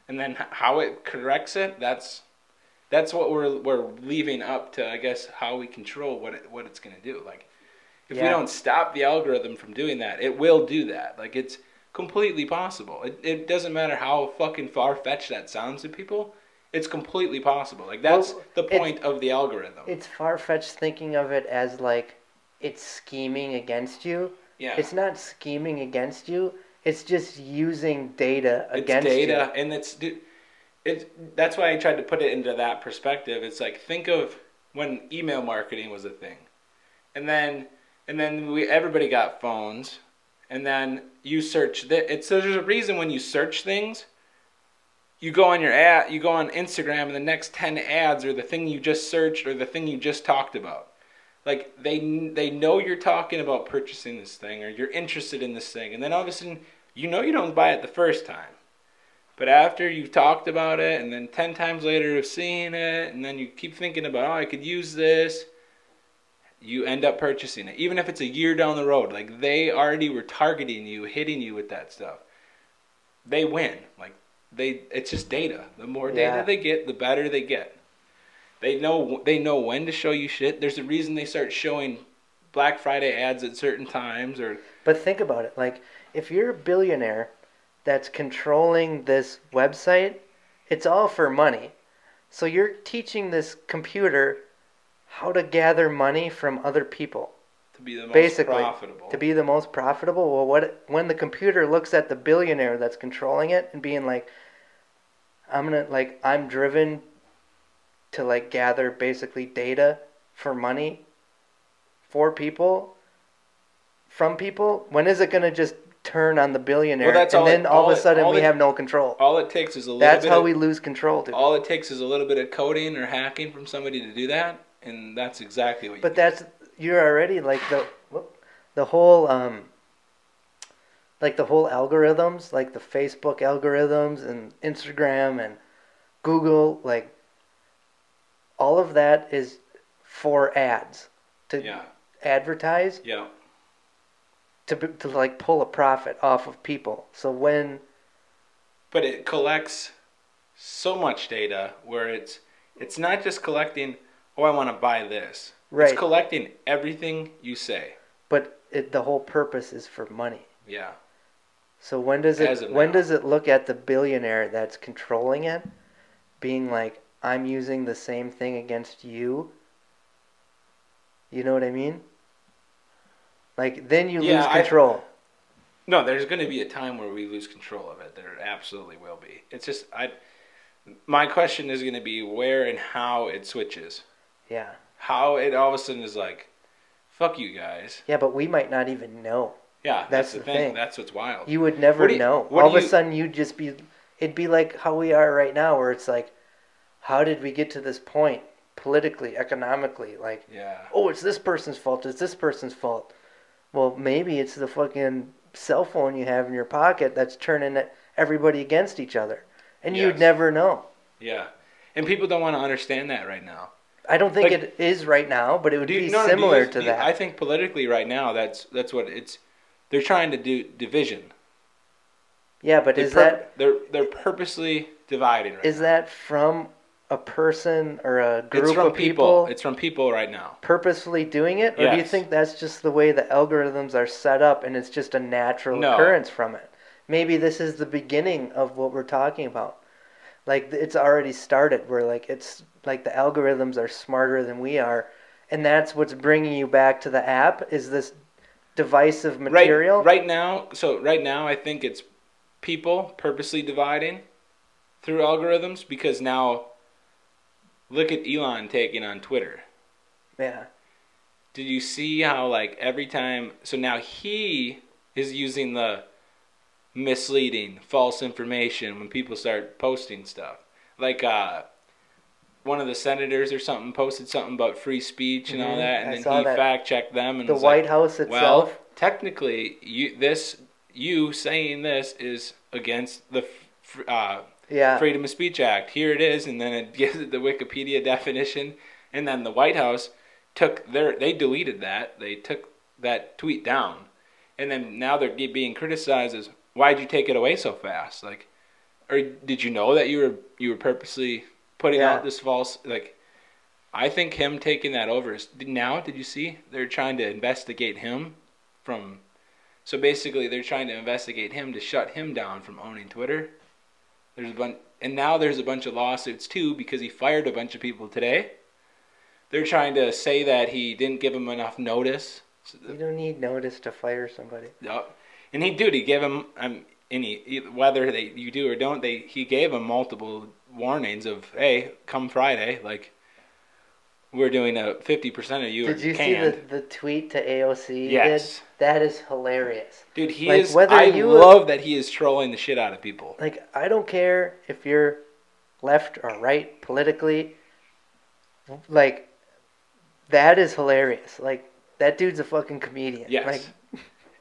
And then how it corrects it, that's what we're leaving up to, I guess, how we control what it's going to do. Like, if we don't stop the algorithm from doing that, it will do that. Like, it's completely possible. It doesn't matter how fucking far-fetched that sounds to people. It's completely possible. Like, that's the point of the algorithm. It's far-fetched thinking of it as, like, it's scheming against you. Yeah. It's not scheming against you. It's just using data against you. It's data, and that's why I tried to put it into that perspective. It's like, think of when email marketing was a thing. And then everybody got phones, and then you search. There's a reason when you search things. You go on your ad, you go on Instagram, and the next 10 ads are the thing you just searched or the thing you just talked about. Like, they know you're talking about purchasing this thing or you're interested in this thing. And then all of a sudden, you don't buy it the first time. But after you've talked about it, and then 10 times later you've seen it, and then you keep thinking about, oh, I could use this, you end up purchasing it. Even if it's a year down the road. Like, they already were targeting you, hitting you with that stuff. They win. Like, it's just data. The more data they get, the better they get. They know when to show you shit. There's a reason they start showing Black Friday ads at certain times. But think about it. Like, if you're a billionaire that's controlling this website, it's all for money. So you're teaching this computer how to gather money from other people. To be the most profitable. To be the most profitable. Well, when the computer looks at the billionaire that's controlling it and being like, I'm driven to like gather basically data for money for people, from people, when is it going to just turn on the billionaire? Well, that's all of a sudden we have no control. All it takes is a little bit. That's how we lose control. Dude. All it takes is a little bit of coding or hacking from somebody to do that, and that's exactly what you do. But you're already like the whole algorithms, like the Facebook algorithms and Instagram and Google, like, all of that is for ads to advertise. Yeah. To like pull a profit off of people. So but it collects so much data where it's not just collecting, oh, I want to buy this. Right. It's collecting everything you say. But the whole purpose is for money. Yeah. So when does it look at the billionaire that's controlling it, being like, I'm using the same thing against you? You know what I mean? Like, then you lose control. No, there's going to be a time where we lose control of it. There absolutely will be. It's just, my question is going to be where and how it switches. Yeah. How it all of a sudden is like, fuck you guys. Yeah, but we might not even know. Yeah, that's the thing. That's what's wild. You would never know. All of a sudden, you'd just be It'd be like how we are right now, where it's like, how did we get to this point politically, economically? Like, yeah. Oh, it's this person's fault. It's this person's fault. Well, maybe it's the fucking cell phone you have in your pocket that's turning everybody against each other. And yes. You'd never know. Yeah. And people don't want to understand that right now. I don't think like, it is right now, but it would be similar to that. I think politically right now, that's what it's... They're trying to do division. Yeah, but is that... They're purposely dividing right now. Is that from a person or a group of people? It's from people right now. Purposefully doing it? Or do you think that's just the way the algorithms are set up and it's just a natural occurrence from it? Maybe this is the beginning of what we're talking about. Like, it's already started where, like, it's... Like the algorithms are smarter than we are, and that's what's bringing you back to the app is this divisive material. Right now, so right now I think it's people purposely dividing through algorithms because now look at Elon taking on Twitter. Yeah. Did you see how like every time? So now he is using the misleading, false information when people start posting stuff like one of the senators or something posted something about free speech and all that, and then he fact-checked them. And the White House itself? Well, technically, you saying this is against the Freedom of Speech Act. Here it is, and then it gives it the Wikipedia definition, and then the White House took they deleted that. They took that tweet down, and then now they're being criticized as, why'd you take it away so fast? Like, or did you know that you were purposely... putting out this false, like, I think him taking that over is, now, did you see? They're trying to investigate him from, so basically they're trying to investigate him to shut him down from owning Twitter. There's a bunch, and now there's a bunch of lawsuits too because he fired a bunch of people today. They're trying to say that he didn't give him enough notice. You don't need notice to fire somebody. No, and he gave him, whether you do or don't, he gave him multiple warnings of, hey, come Friday, like, we're doing a 50% of you. Did you see the tweet to AOC? Yes, that is hilarious, dude. He like, is. I love that he is trolling the shit out of people. Like, I don't care if you're left or right politically. Like, that is hilarious. Like, that dude's a fucking comedian. Yes. Like,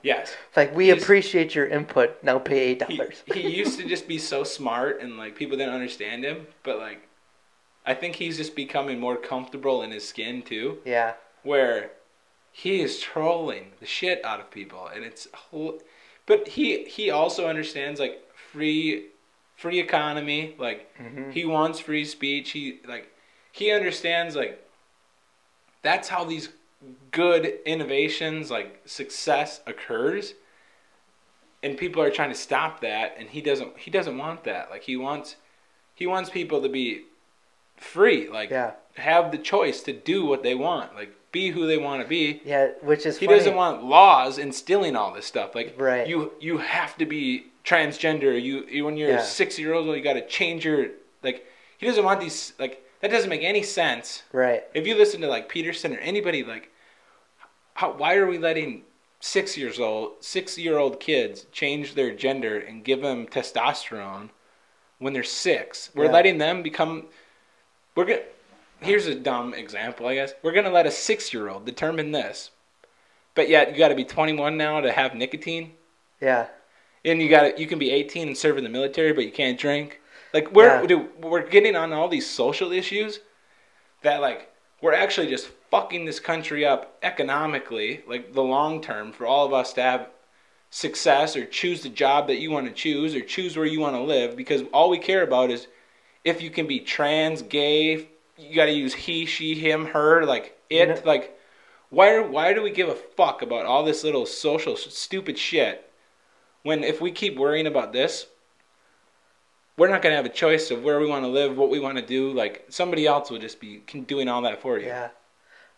yes. Like, we appreciate your input. Now pay $8. He used to just be so smart and, like, people didn't understand him. But, like, I think he's just becoming more comfortable in his skin, too. Yeah. Where he is trolling the shit out of people. And it's... But he also understands, like, free economy. Like, he wants free speech. He understands, like, that's how these... good innovations, like success, occurs, and people are trying to stop that, and he doesn't want that. Like, he wants people to be free, like, have the choice to do what they want, like, be who they want to be. Yeah, which is funny. He doesn't want laws instilling all this stuff, like, right. you have to be transgender, you when you're 6 years old, you got to change your, like, he doesn't want these, like, that doesn't make any sense. Right. If you listen to, like, Peterson or anybody, like, why are we letting 6-year-old kids change their gender and give them testosterone when they're 6? We're letting them become... Here's a dumb example, I guess. We're going to let a 6-year-old determine this, but yet you got to be 21 now to have nicotine. Yeah. And you can be 18 and serve in the military, but you can't drink. Like, we're getting on all these social issues that, like, we're actually just fucking this country up economically, like, the long term, for all of us to have success or choose the job that you want to choose or choose where you want to live, because all we care about is if you can be trans, gay, you got to use he, she, him, her, like, it. Mm-hmm. Like, why do we give a fuck about all this little social stupid shit when if we keep worrying about this, we're not going to have a choice of where we want to live, what we want to do. Like, somebody else will just be doing all that for you. Yeah.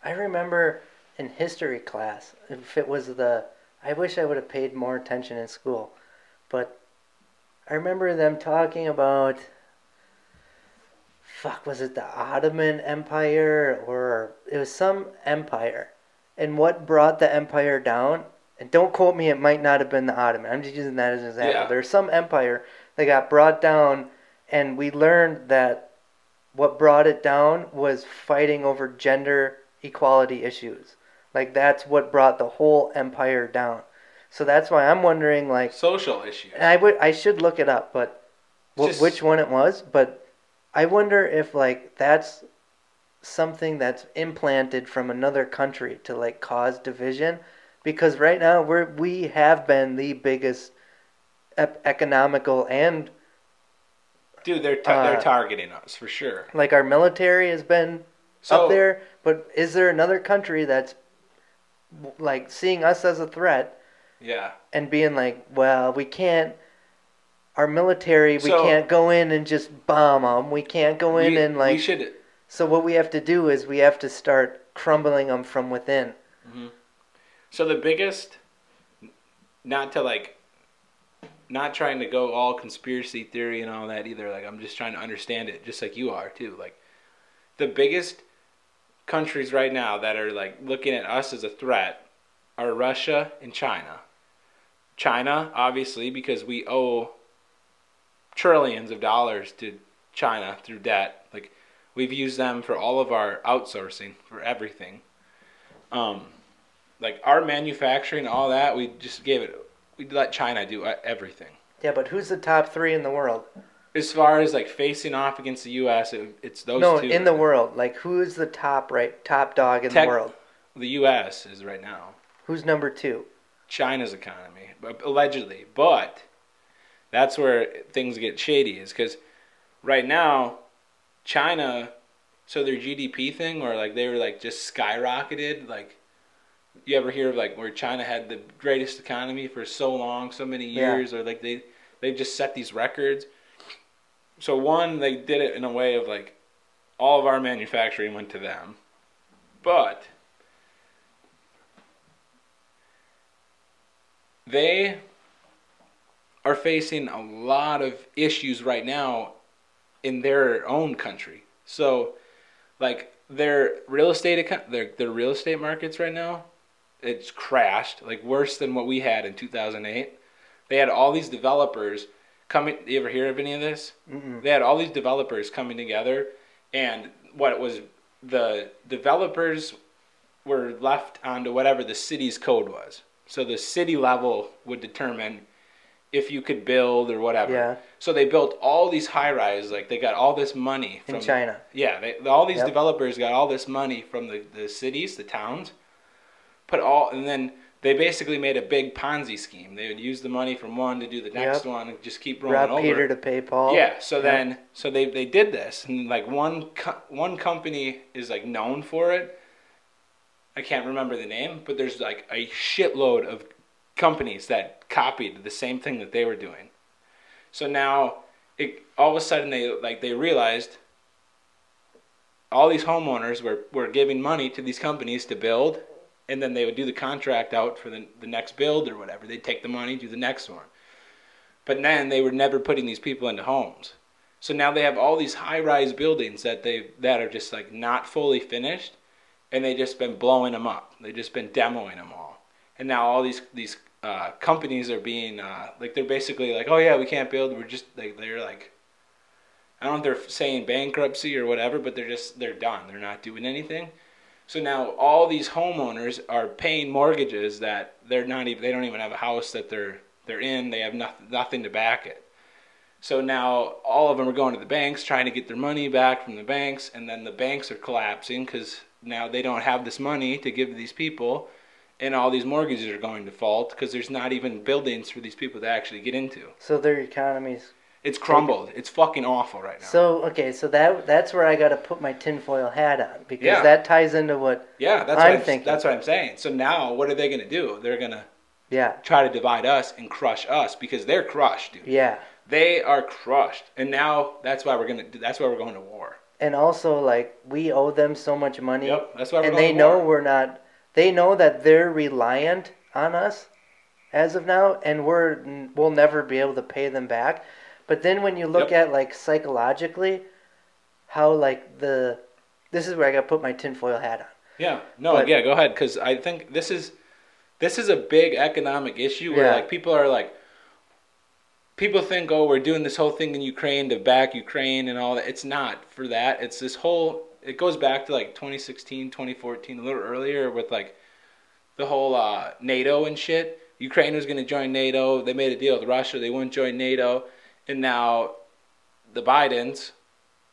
I remember in history class, if it was I wish I would have paid more attention in school, but I remember them talking about, was it the Ottoman Empire, or it was some empire, and what brought the empire down? And don't quote me, it might not have been the Ottoman. I'm just using that as an example. Yeah. There's some empire They got brought down, and we learned that what brought it down was fighting over gender equality issues. Like, that's what brought the whole empire down. So that's why I'm wondering, like... social issues. And I should look it up, but which one it was. But I wonder if, like, that's something that's implanted from another country to, like, cause division. Because right now, we have been the biggest economical and... Dude, they're targeting us, for sure. Like, our military has been up there. But is there another country that's, like, seeing us as a threat... Yeah. And being like, well, we can't, our military, we can't go in and just bomb them. We can't go in and like... We should... So what we have to do is we have to start crumbling them from within. Mm-hmm. So the biggest, not trying to go all conspiracy theory and all that either. Like, I'm just trying to understand it, just like you are too. Like, the biggest countries right now that are like looking at us as a threat are Russia and China. China, obviously, because we owe trillions of dollars to China through debt. Like, we've used them for all of our outsourcing, for everything. Like, our manufacturing, all that, we let China do everything. Yeah, but who's the top three in the world? As far as, like, facing off against the U.S., it's those two. No, in the world. Like, who's the top dog in the world? The U.S. is right now. Who's number two? China's economy, allegedly. But that's where things get shady, is because right now, China, so their GDP thing, or like they were like just skyrocketed. Like, you ever hear of like where China had the greatest economy for so long, so many years, or like they just set these records. So one, they did it in a way of like all of our manufacturing went to them, but they are facing a lot of issues right now in their own country. So, like, their real estate markets right now, it's crashed, like, worse than what we had in 2008. They had all these developers coming... You ever hear of any of this? Mm-mm. They had all these developers coming together, and what it was, the developers were left onto whatever the city's code was. So the city level would determine if you could build or whatever. Yeah. So they built all these high-rise. Like, they got all this money from... in China. Yeah. All these developers got all this money from the cities, the towns. And then they basically made a big Ponzi scheme. They would use the money from one to do the next one and just keep rolling over. Rob Peter to pay Paul. Yeah. So then... So they did this. And, like, one company is, like, known for it. I can't remember the name, but there's like a shitload of companies that copied the same thing that they were doing. So now, all of a sudden, they realized all these homeowners were giving money to these companies to build, and then they would do the contract out for the next build or whatever. They'd take the money, do the next one. But then they were never putting these people into homes. So now they have all these high-rise buildings that are just like not fully finished. And they just been blowing them up. They just been demoing them all. And now all these companies are being like, they're basically like, oh yeah, we can't build. We're just like, they're like, I don't know if they're saying bankruptcy or whatever, but they're done. They're not doing anything. So now all these homeowners are paying mortgages that they don't even have a house that they're in. They have nothing to back it. So now all of them are going to the banks, trying to get their money back from the banks, and then the banks are collapsing because now they don't have this money to give to these people, and all these mortgages are going to default because there's not even buildings for these people to actually get into. So their economy's... it's crumbled. It's fucking awful right now. So, okay, so that's where I got to put my tinfoil hat on, because that ties into what I'm thinking. That's what I'm saying. So now what are they going to do? They're going to try to divide us and crush us, because they're crushed, dude. Yeah. They are crushed. And now that's why we're going to war. And also, like, we owe them so much money. Yep, that's why we're going to war. And they know we're not... They know that they're reliant on us as of now, and we'll never be able to pay them back. But then when you look at, like, psychologically, how, like, the... This is where I got to put my tinfoil hat on. Yeah. No, go ahead, because I think this is a big economic issue where, like, people are like, people think, oh, we're doing this whole thing in Ukraine to back Ukraine and all that. It's not for that. It's this whole, it goes back to like 2016, 2014, a little earlier with like the whole NATO and shit. Ukraine was going to join NATO. They made a deal with Russia. They wouldn't join NATO. And now the Bidens,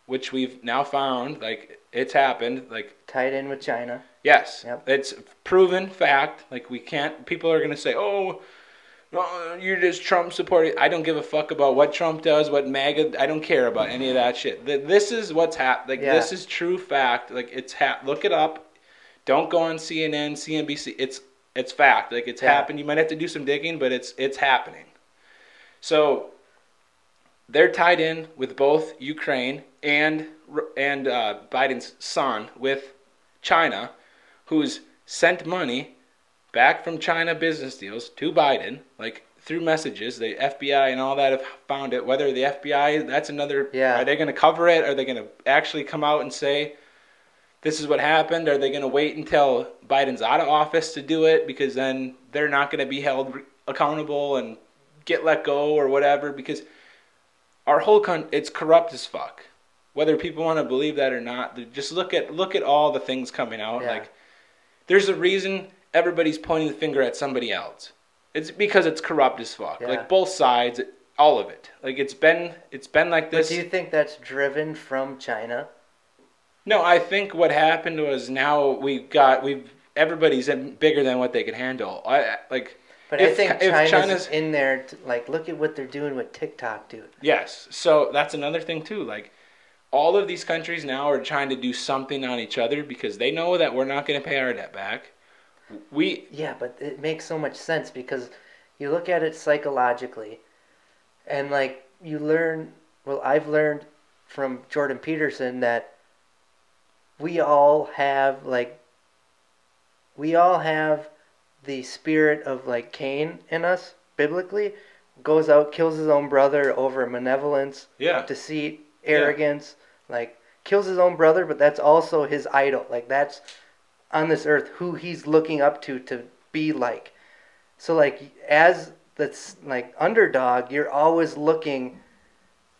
which we've now found, like, it's happened. Like tied in with China. Yes. Yep. It's proven fact. Like, we can't, people are going to say, oh, no, you're just Trump supporting. I don't give a fuck about what Trump does, what MAGA, I don't care about any of that shit. This is what's happened. Like, yeah. This is true fact. Like, it's look it up. Don't go on CNN, CNBC. It's fact. Like, it's happened. You might have to do some digging, but it's happening. So they're tied in with both Ukraine and Biden's son with China, who's sent money back from China business deals to Biden, like through messages. The FBI and all that have found it. Whether the FBI, that's another. Yeah. Are they going to cover it? Are they going to actually come out and say, this is what happened? Are they going to wait until Biden's out of office to do it? Because then they're not going to be held accountable and get let go or whatever. Because our whole it's corrupt as fuck. Whether people want to believe that or not, just look at all the things coming out. Yeah. Like, there's a reason everybody's pointing the finger at somebody else. It's because it's corrupt as fuck. Yeah. Like, both sides, all of it. Like, it's been like this. But do you think that's driven from China? No, I think what happened was now we've everybody's bigger than what they can handle. I think China's in there. Like, look at what they're doing with TikTok, dude. Yes, so that's another thing too. Like, all of these countries now are trying to do something on each other because they know that we're not going to pay our debt back. But it makes so much sense because you look at it psychologically, and like you learn. Well, I've learned from Jordan Peterson that. We all have the spirit of like Cain in us, biblically, goes out, kills his own brother over malevolence, deceit, arrogance, like kills his own brother, but that's also his idol. Like, that's on this earth who he's looking up to be like. So like, as that's like underdog, you're always looking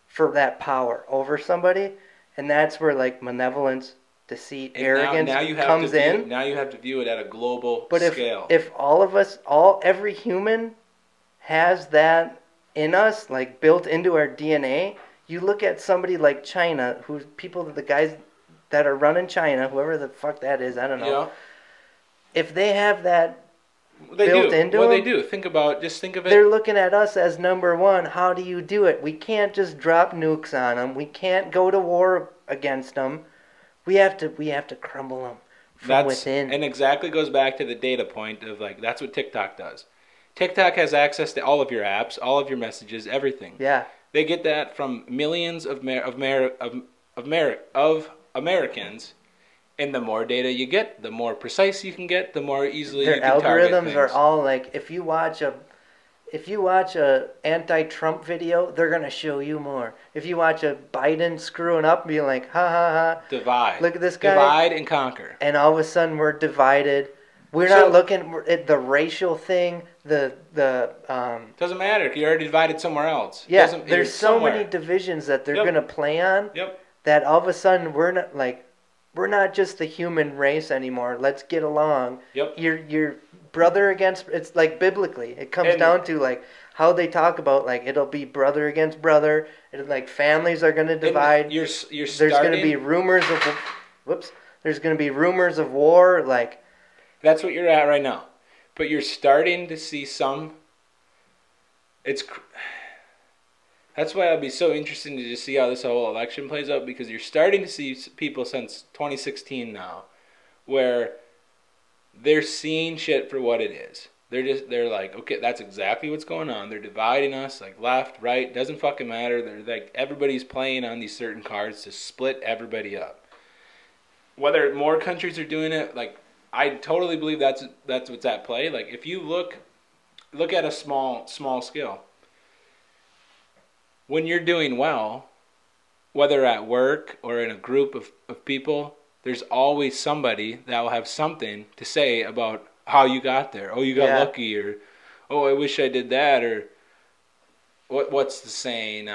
for that power over somebody, and that's where like malevolence, deceit, and arrogance comes in. Now you have to view it at a global scale. But if all of us, every human has that in us, like built into our DNA, you look at somebody like China, the guys that are running China, whoever the fuck that is, I don't know. Yeah. If they have that built into them. Think of it. They're looking at us as number one. How do you do it? We can't just drop nukes on them. We can't go to war against them. We have to crumble them from within. And exactly goes back to the data point of like, that's what TikTok does. TikTok has access to all of your apps, all of your messages, everything. Yeah. They get that from millions of Americans. And the more data you get, the more precise you can get, the more easily you can target things. Their algorithms are all like, if you watch a anti-Trump video, they're going to show you more. If you watch a Biden screwing up and being like, ha, ha, ha. Divide. Look at this guy. Divide and conquer. And all of a sudden we're divided. We're not looking at the racial thing. Doesn't matter. You're already divided somewhere else. Yeah, there's so many divisions that they're going to play on that all of a sudden we're not just the human race anymore. Let's get along. Yep. You're brother against, it's like biblically it comes down to like how they talk about like it'll be brother against brother, and like families are going to divide. There's going to be rumors of war. Like, that's what you're at right now. But you're starting to see that's why it'll be so interesting to just see how this whole election plays out, because you're starting to see people since 2016 now where they're seeing shit for what it is. They're like, okay, that's exactly what's going on. They're dividing us, like left, right, doesn't fucking matter. They're like, everybody's playing on these certain cards to split everybody up. Whether more countries are doing it, like, I totally believe that's what's at play. Like, if you look at a small scale, when you're doing well, whether at work or in a group of people, there's always somebody that will have something to say about how you got there. Oh, you got lucky, or, oh, I wish I did that, or what's the saying?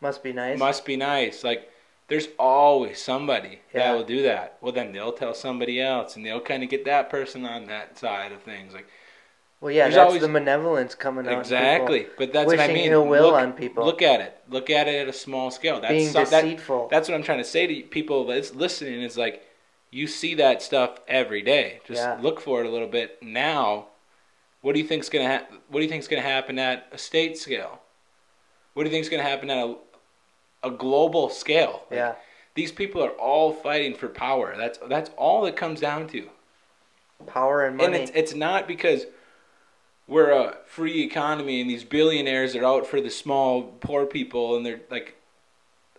Must be nice. Must be nice. Like, there's always somebody that will do that. Well, then they'll tell somebody else, and they'll kind of get that person on that side of things. Like, well, yeah, that's always the malevolence coming on exactly. people. But that's what I mean. Wishing ill will on people. Look at it. Look at it at a small scale. That's being deceitful. That's what I'm trying to say to people that's listening is like, you see that stuff every day. Just look for it a little bit. Now, what do you think's going to what do you think's going to happen at a state scale? What do you think's going to happen at a global scale? Like, these people are all fighting for power. That's all it comes down to. Power and money. And it's not because we're a free economy and these billionaires are out for the small poor people, and they're like,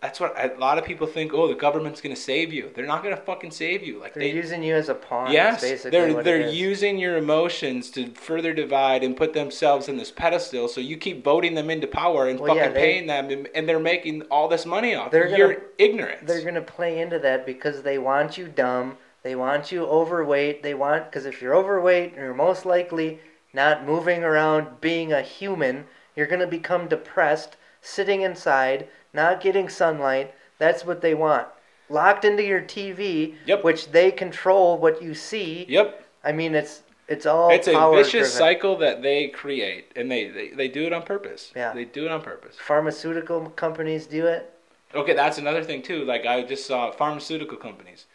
that's what a lot of people think. Oh, the government's going to save you. They're not going to fucking save you. Like, they're using you as a pawn. Yes, basically they're using your emotions to further divide and put themselves in this pedestal. So you keep voting them into power and paying them, and they're making all this money off. You're ignorant. They're going to play into that because they want you dumb. They want you overweight. Because if you're overweight, you're most likely not moving around, being a human. You're going to become depressed, sitting inside, not getting sunlight. That's what they want. Locked into your TV, which they control what you see. Yep. I mean, it's all power. It's a vicious cycle that they create, and they do it on purpose. Yeah. They do it on purpose. Pharmaceutical companies do it. Okay, that's another thing too. Like, I just saw pharmaceutical companies.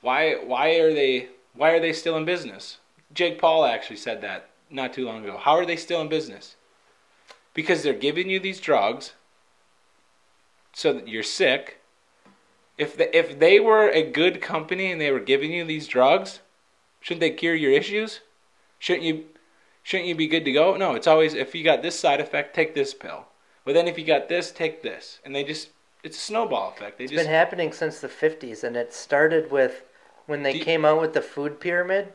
Why are they still in business? Jake Paul actually said that not too long ago. How are they still in business? Because they're giving you these drugs so that you're sick. If they were a good company and they were giving you these drugs, shouldn't they cure your issues? Shouldn't you be good to go? No, it's always, if you got this side effect, take this pill. Well, then if you got this, take this. And it's a snowball effect. It's been happening since the 50s, and it started with when they came out with the food pyramid.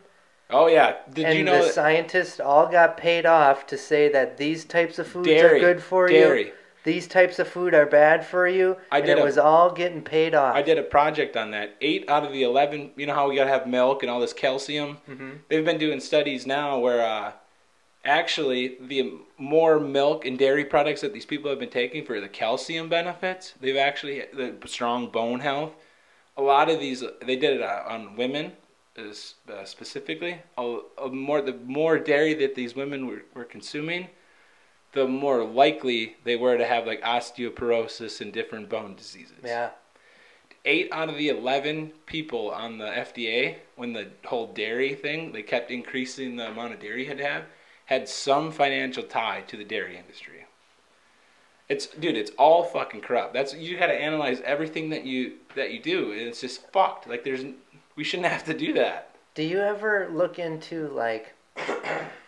Oh, yeah. Did you know that scientists all got paid off to say that these types of foods are good for you? Dairy. These types of food are bad for you, it was all getting paid off. I did a project on that. 8 out of the 11, you know how we got to have milk and all this calcium? Mm-hmm. They've been doing studies now where actually the more milk and dairy products that these people have been taking for the calcium benefits, they've actually, the strong bone health, a lot of these, they did it on women specifically. The more dairy that these women were consuming, the more likely they were to have like osteoporosis and different bone diseases. Yeah. 8 out of the 11 people on the FDA, when the whole dairy thing, they kept increasing the amount of dairy you had to have, had some financial tie to the dairy industry. It's all fucking corrupt. That's, you got to analyze everything that you do, and it's just fucked. Like, we shouldn't have to do that. Do you ever look into like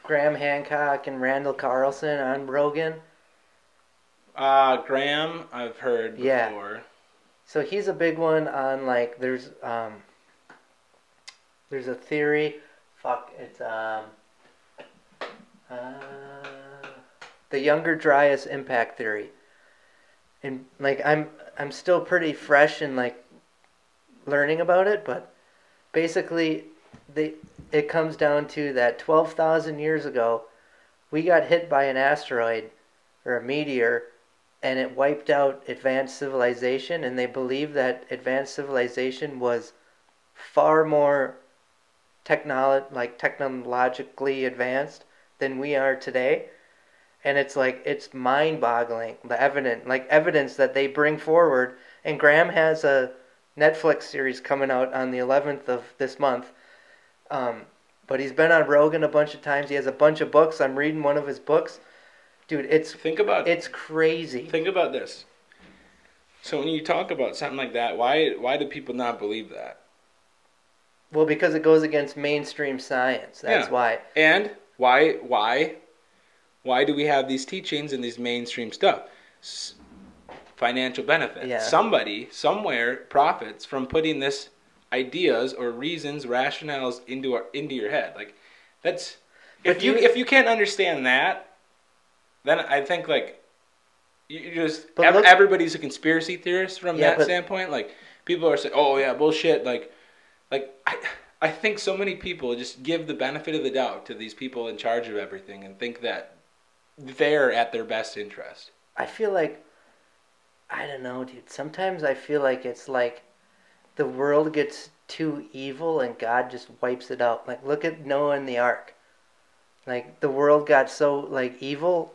Graham Hancock and Randall Carlson on Rogan? Graham, I've heard before. Yeah. So he's a big one on, like, there's a theory. Fuck, it's the Younger Dryas impact theory. And like, I'm still pretty fresh in like learning about it, but basically it comes down to that 12,000 years ago, we got hit by an asteroid or a meteor, and it wiped out advanced civilization, and they believe that advanced civilization was far more technologically advanced than we are today. And it's like, it's mind-boggling, the evidence that they bring forward. And Graham has a Netflix series coming out on the 11th of this month. But he's been on Rogan a bunch of times. He has a bunch of books. I'm reading one of his books. Dude, it's crazy. Think about this. So when you talk about something like that, why do people not believe that? Well, because it goes against mainstream science. That's why. And why do we have these teachings and these mainstream stuff? Financial benefit. Yeah. Somebody somewhere profits from putting this ideas or reasons, rationales into your head. Like, that's, if you can't understand that, then I think like you just, everybody's a conspiracy theorist from that standpoint. Like, people are saying, oh yeah, bullshit. Like I think so many people just give the benefit of the doubt to these people in charge of everything and think that there at their best interest. I feel like, I don't know, dude. Sometimes I feel like it's like the world gets too evil and God just wipes it out. Like, look at Noah and the ark. Like, the world got so, like, evil,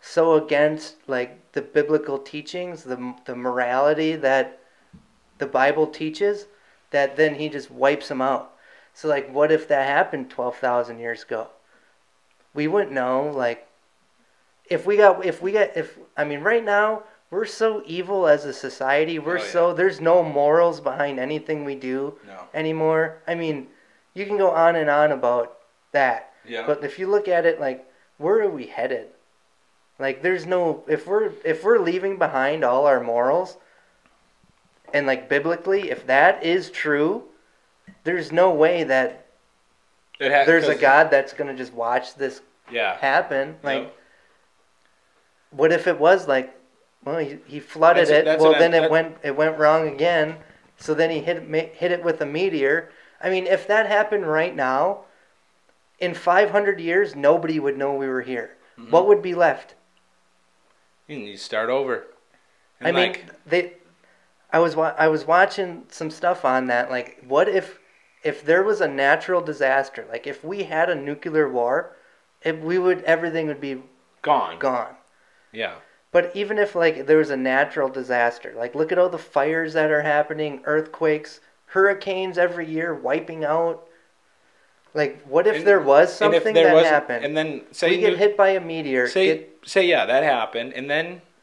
so against, like, the biblical teachings, the morality that the Bible teaches, that then he just wipes them out. So, like, what if that happened 12,000 years ago? We wouldn't know, like, if right now, we're so evil as a society. We're there's no morals behind anything we do anymore. I mean, you can go on and on about that. Yeah. But if you look at it, like, where are we headed? Like, there's no, if we're leaving behind all our morals, and, like, biblically, if that is true, there's no way that there's a God that's going to just watch this happen. Like, what if it was like, well, he flooded it. Well, then it went wrong again. So then he hit it with a meteor. I mean, if that happened right now, in 500 years, nobody would know we were here. Mm-hmm. What would be left? You need to start over. And I mean, I was watching some stuff on that. Like, what if there was a natural disaster? Like, if we had a nuclear war, everything would be gone. Yeah. But even if, like, there was a natural disaster, like, look at all the fires that are happening, earthquakes, hurricanes every year wiping out. Like, what if there was something that happened? And then say we get hit by a meteor. Say that happened, and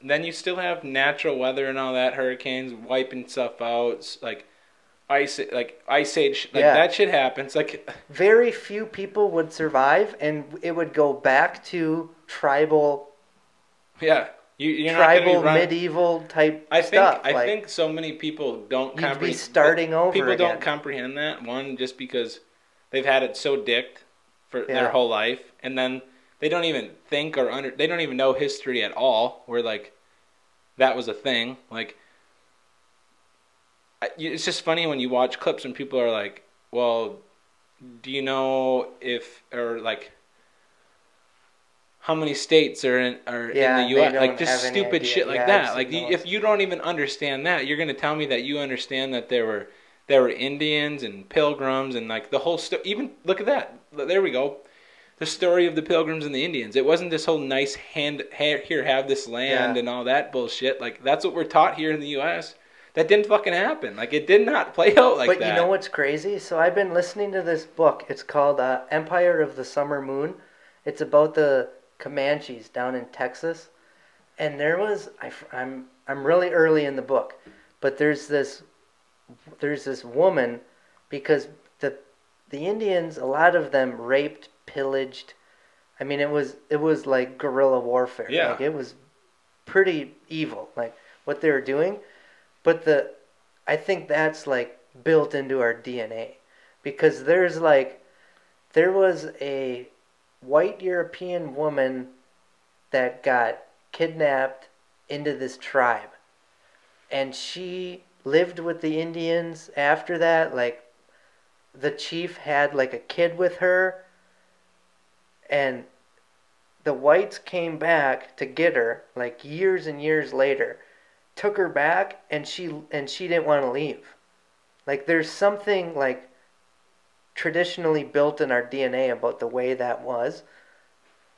then you still have natural weather and all that, hurricanes wiping stuff out, like ice age, like that shit happens. Like, very few people would survive, and it would go back to tribal. Yeah. You're tribal, medieval type stuff. I think so many people don't comprehend. You'd be starting over again. People don't comprehend that. One, just because they've had it so dicked for their whole life, and then they don't even think they don't even know history at all. Where, like, that was a thing. Like, it's just funny when you watch clips and people are like, "Well, do you know if or like." How many states are in the U.S.? Like, just stupid shit like that. Like, if you don't even understand that, you're going to tell me that you understand that there were Indians and Pilgrims and, like, the whole story. Even, look at that. There we go. The story of the Pilgrims and the Indians. It wasn't this whole nice here, have this land and all that bullshit. Like, that's what we're taught here in the U.S. That didn't fucking happen. Like, it did not play out like that. But you know what's crazy? So I've been listening to this book. It's called Empire of the Summer Moon. It's about the Comanches down in Texas, and there was I'm really early in the book, but there's this woman, because the Indians, a lot of them raped, pillaged. I mean, it was like guerrilla warfare. Yeah. Like, it was pretty evil, like, what they were doing. But I think that's, like, built into our DNA, because there was a white European woman that got kidnapped into this tribe, and she lived with the Indians after that. Like, the chief had, like, a kid with her, and the whites came back to get her, like, years and years later, took her back, and she didn't want to leave. Like, there's something, like, traditionally built in our DNA about the way that was,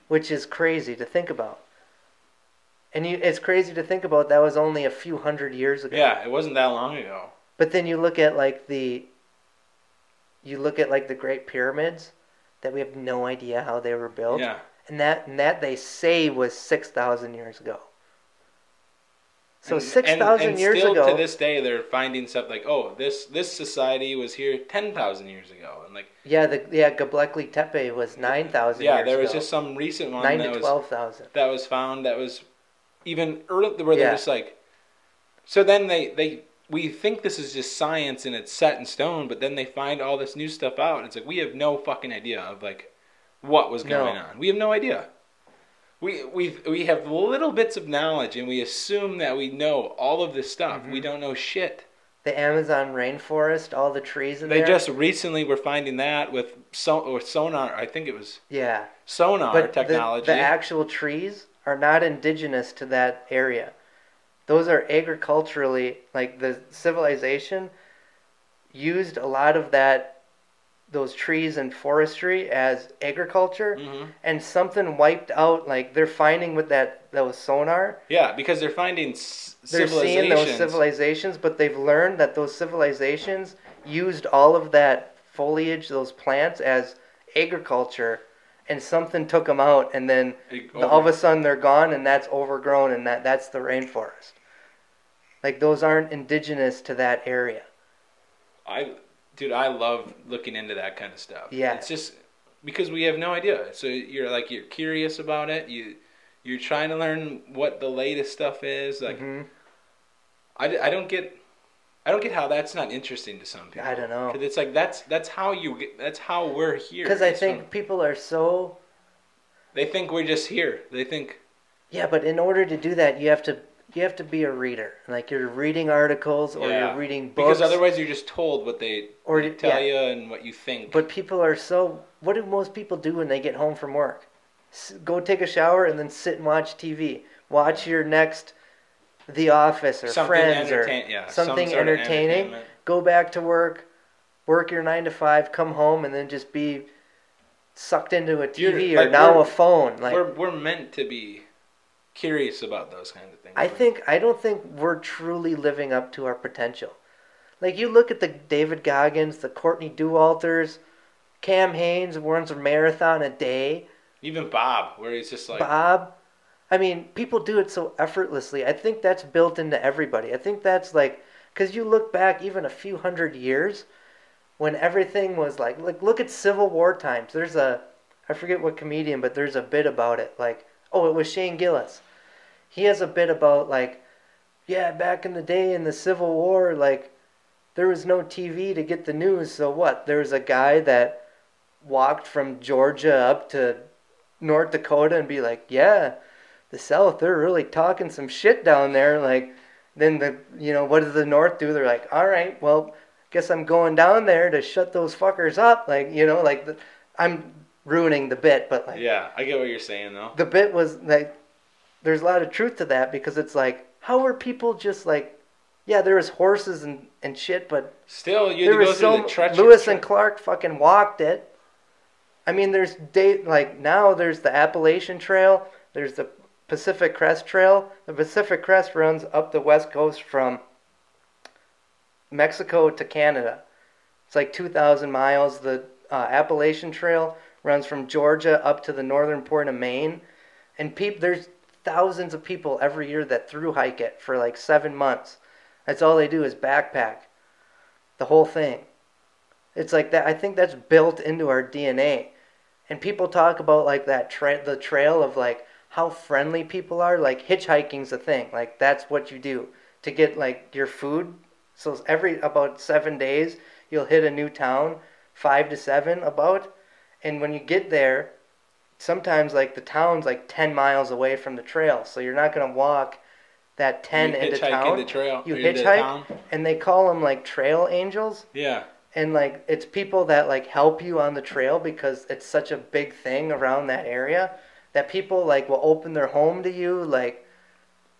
which is crazy to think about. And it's crazy to think about that was only a few hundred years ago. Yeah, it wasn't that long ago. But then you look at, like, the Great Pyramids, that we have no idea how they were built. Yeah. And that they say was 6,000 years ago. So 6,000 years ago. And still to this day, they're finding stuff like, oh, this society was here 10,000 years ago, and like. Yeah, Göbekli Tepe was 9,000 years ago. Yeah, there was just some recent one. 9,000 to 12,000. That was found. That was even early, where they're just like. So then we think this is just science and it's set in stone, but then they find all this new stuff out, and it's like, we have no fucking idea of, like, what was going on. We have no idea. We have little bits of knowledge, and we assume that we know all of this stuff. Mm-hmm. We don't know shit. the Amazon rainforest, all the trees in there. They just recently were finding that with sonar. I think it was sonar but technology. The actual trees are not indigenous to that area. Those are agriculturally, like the civilization used a lot of those trees and forestry as agriculture, and something wiped out, like they're finding with those sonar. Yeah, because they're finding civilizations. They're seeing those civilizations, but they've learned that those civilizations used all of that foliage, those plants, as agriculture, and something took them out, and then all of a sudden they're gone, and that's overgrown, and that's the rainforest. Like, those aren't indigenous to that area. Dude, I love looking into that kind of stuff. Yeah. It's just because we have no idea. So you're curious about it. You're trying to learn what the latest stuff is. Like, I don't get how that's not interesting to some people. I don't know. 'Cause it's like that's how we're here. Because I think people are so. They think we're just here. They think. Yeah, but in order to do that, you have to be a reader. Like, you're reading articles or you're reading books. Because otherwise you're just told what they tell you and what you think. But people are so... What do most people do when they get home from work? Go take a shower and then sit and watch TV. Watch your next The Office or something Friends something entertaining. Go back to work your 9 to 5, come home, and then just be sucked into a TV a phone. Like, we're meant to be... curious about those kinds of things. I don't think we're truly living up to our potential. Like, you look at the David Goggins, the Courtney Dewalters, Cam Haynes runs a marathon a day. Even Bob, where he's just like... Bob. I mean, people do it so effortlessly. I think that's built into everybody. I think that's like... Because you look back even a few hundred years when everything was like... Look at Civil War times. There's a... I forget what comedian, but there's a bit about it. Like, it was Shane Gillis. He has a bit about, like, back in the day in the Civil War, like, there was no TV to get the news, so what? There was a guy that walked from Georgia up to North Dakota and be like, the South, they're really talking some shit down there. Like, then what does the North do? They're like, all right, well, guess I'm going down there to shut those fuckers up. Like, I'm ruining the bit, but like... Yeah, I get what you're saying, though. The bit was, like... There's a lot of truth to that, because it's like, how are people just like, there was horses and shit, but still you had to go through the treacherous. Lewis and Clark fucking walked it. I mean, now there's the Appalachian Trail, there's the Pacific Crest Trail. The Pacific Crest runs up the west coast from Mexico to Canada. It's like 2,000 miles. The Appalachian Trail runs from Georgia up to the northern point of Maine, and there's thousands of people every year that through hike it for like 7 months. That's all they do is backpack the whole thing. It's like that. I think that's built into our DNA. And people talk about like that the trail of like how friendly people are. Like, hitchhiking's a thing. Like, that's what you do to get like your food. So every about 7 days you'll hit a new town, 5 to 7 about. And when you get there, sometimes, like, the town's, like, 10 miles away from the trail, so you're not going to walk that 10 into town. You hitchhike into trail. You hitchhike, and they call them, like, trail angels. Yeah. And, like, it's people that, like, help you on the trail because it's such a big thing around that area that people, like, will open their home to you, like,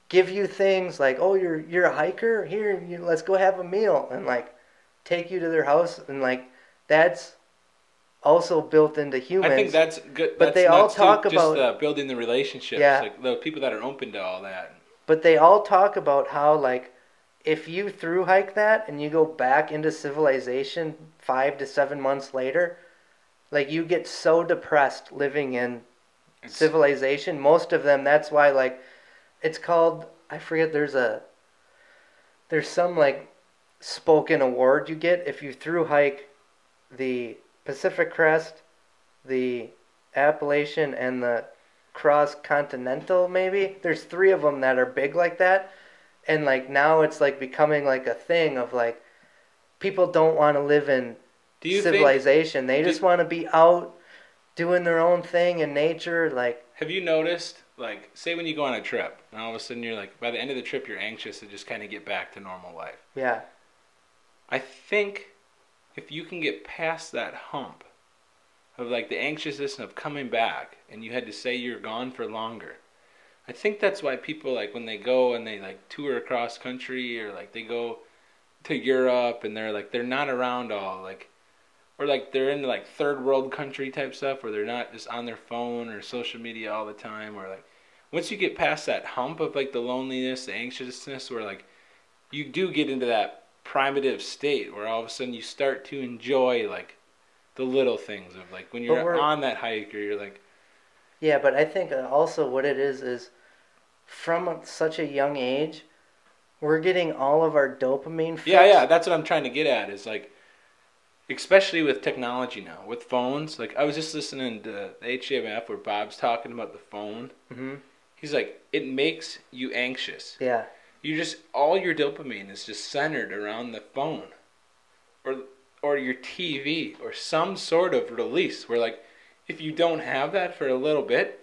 give you things, like, oh, you're a hiker? Here, let's go have a meal, and, like, take you to their house, and, like, that's... also built into humans. I think that's good. But they all talk about... just building the relationships. Yeah. Like, the people that are open to all that. But they all talk about how, like, if you thru-hike that and you go back into civilization 5 to 7 months later, like, you get so depressed living in civilization. Most of them, that's why, like, it's called... I forget, there's some, like, spoken award you get if you thru-hike the... Pacific Crest, the Appalachian, and the Cross Continental, maybe. There's 3 of them that are big like that. And, like, now it's, like, becoming, like, a thing of, like, people don't want to live in civilization. They just want to be out doing their own thing in nature, like... Have you noticed, like, say when you go on a trip, and all of a sudden you're, like, by the end of the trip you're anxious to just kind of get back to normal life. Yeah. I think if you can get past that hump of like the anxiousness of coming back and you had to say you're gone for longer, I think that's why people, like, when they go and they like tour across country or like they go to Europe and they're not around all like, or like they're in like third world country type stuff where they're not just on their phone or social media all the time, or like once you get past that hump of like the loneliness, the anxiousness, where like you do get into that primitive state where all of a sudden you start to enjoy like the little things of like when you're on that hike or you're like... Yeah, but I think also what it is from such a young age, we're getting all of our dopamine fix. Yeah, that's what I'm trying to get at is like, especially with technology now, with phones. Like I was just listening to the HMF where Bob's talking about the phone. Mm-hmm. He's like, it makes you anxious. Yeah. All your dopamine is just centered around the phone or your TV or some sort of release where like if you don't have that for a little bit,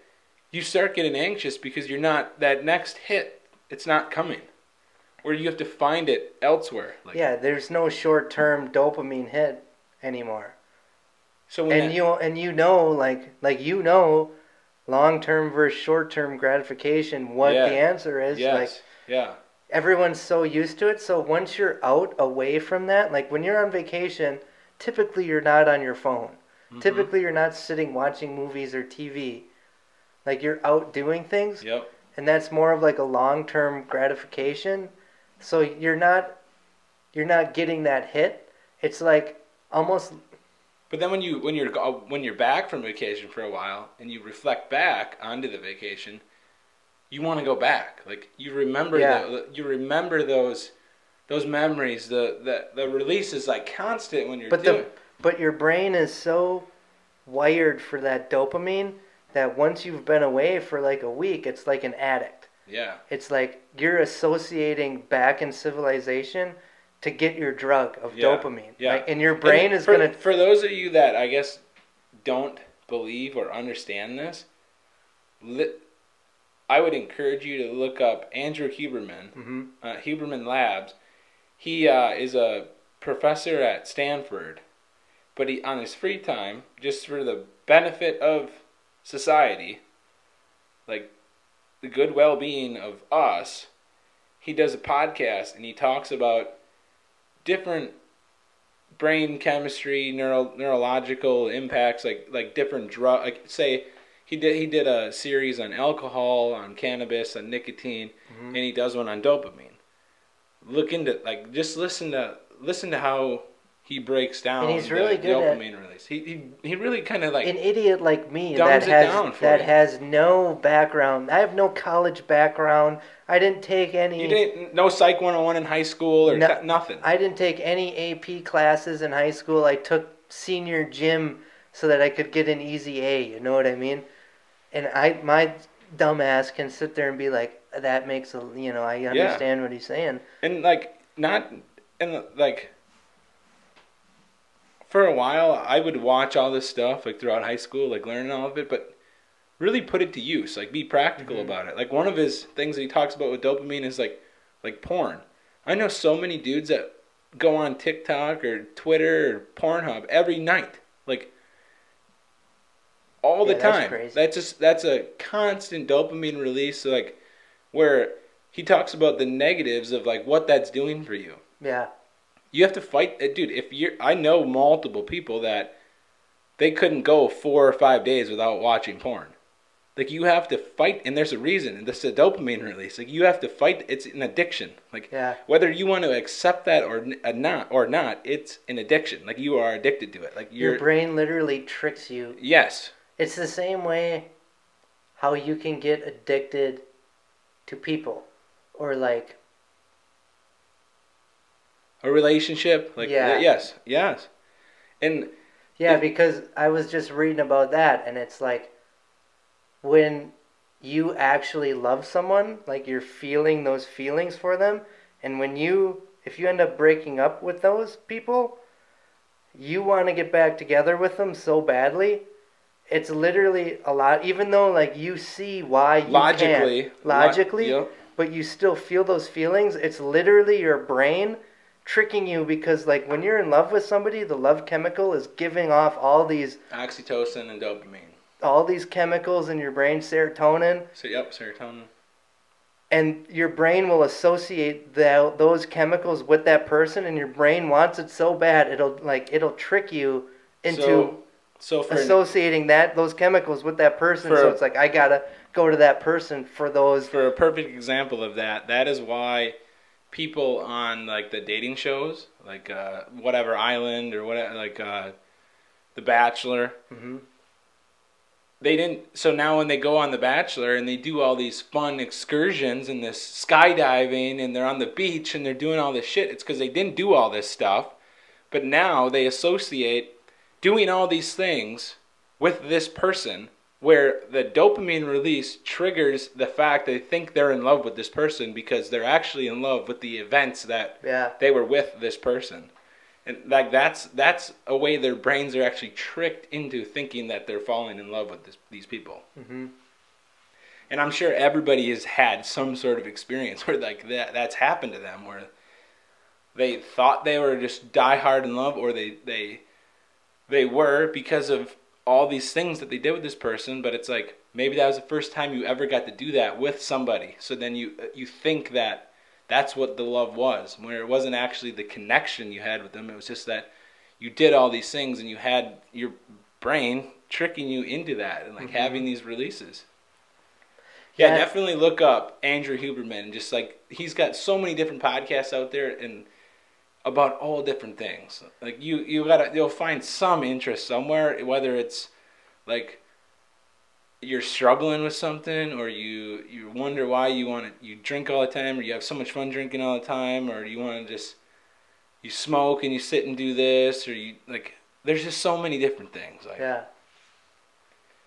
you start getting anxious because you're not, that next hit, it's not coming. Or you have to find it elsewhere. Like, yeah, there's no short-term dopamine hit anymore. So when you know long-term versus short-term gratification, what the answer is. Yes. Like, yeah. Everyone's so used to it, so once you're out away from that, like when you're on vacation, typically you're not on your phone. Mm-hmm. Typically you're not sitting watching movies or TV. Like you're out doing things. Yep. And that's more of like a long-term gratification. So you're not getting that hit. It's like almost... But then when you're back from vacation for a while and you reflect back onto the vacation, you want to go back. Like you remember those memories. The release is like constant when but your brain is so wired for that dopamine that once you've been away for like a week, it's like an addict. Yeah. It's like you're associating back in civilization to get your drug of dopamine. Yeah. Like, and your brain is going to... For those of you that I guess don't believe or understand this, I would encourage you to look up Andrew Huberman, mm-hmm. Huberman Labs. He is a professor at Stanford, but he, on his free time, just for the benefit of society, like the good well-being of us, he does a podcast and he talks about different brain chemistry, neurological impacts, like different drug, like say... He did a series on alcohol, on cannabis, on nicotine, mm-hmm. and he does one on dopamine. Listen to how he breaks down the dopamine release. He really kind of like an idiot like me that has no background. I have no college background. I didn't take any. You didn't no Psych 101 in high school or nothing. I didn't take any AP classes in high school. I took senior gym so that I could get an easy A. You know what I mean? And my dumb ass can sit there and be like, that makes a, you know, I understand what he's saying. And like, not, and like, for a while, I would watch all this stuff, like throughout high school, like learning all of it, but really put it to use, like be practical mm-hmm. about it. Like one of his things that he talks about with dopamine is like porn. I know so many dudes that go on TikTok or Twitter or Pornhub every night, like all the time. That's crazy. That's a constant dopamine release, like where he talks about the negatives of like what that's doing for you. Yeah. You have to fight it, dude. I know multiple people that they couldn't go 4 or 5 days without watching porn. Like you have to fight, and there's a reason, and this is a dopamine release. Like you have to fight, it's an addiction. Like whether you want to accept that or not, it's an addiction. Like you are addicted to it. Like your brain literally tricks you. Yes. It's the same way how you can get addicted to people or like a relationship. Like yes. And because I was just reading about that, and it's like when you actually love someone, like you're feeling those feelings for them, and if you end up breaking up with those people, you want to get back together with them so badly. It's literally a lot, even though like you see why you logically can't, but you still feel those feelings. It's literally your brain tricking you, because like when you're in love with somebody, the love chemical is giving off all these oxytocin and dopamine, all these chemicals in your brain, serotonin. So yep, serotonin. And your brain will associate those chemicals with that person, and your brain wants it so bad it'll trick you into associating those chemicals with that person. So it's like, I gotta go to that person for those. For a perfect example of that, that is why people on like the dating shows, like whatever Island or whatever, like The Bachelor. Mm-hmm. They didn't. So now when they go on The Bachelor and they do all these fun excursions and this skydiving and they're on the beach and they're doing all this shit, it's because they didn't do all this stuff. But now they associate doing all these things with this person, where the dopamine release triggers the fact they think they're in love with this person because they're actually in love with the events that they were with this person. And like that's a way their brains are actually tricked into thinking that they're falling in love with these people. Mm-hmm. And I'm sure everybody has had some sort of experience where like that's happened to them, where they thought they were just diehard in love, or they were, because of all these things that they did with this person. But it's like, maybe that was the first time you ever got to do that with somebody. So then you think that that's what the love was, where it wasn't actually the connection you had with them. It was just that you did all these things and you had your brain tricking you into that and like mm-hmm. having these releases. Yeah, definitely look up Andrew Huberman. Just like, he's got so many different podcasts out there and about all different things. Like you'll find some interest somewhere, whether it's like you're struggling with something, or you wonder why you drink all the time, or you have so much fun drinking all the time, or you want to just, you smoke and you sit and do this, or you like, there's just so many different things. Like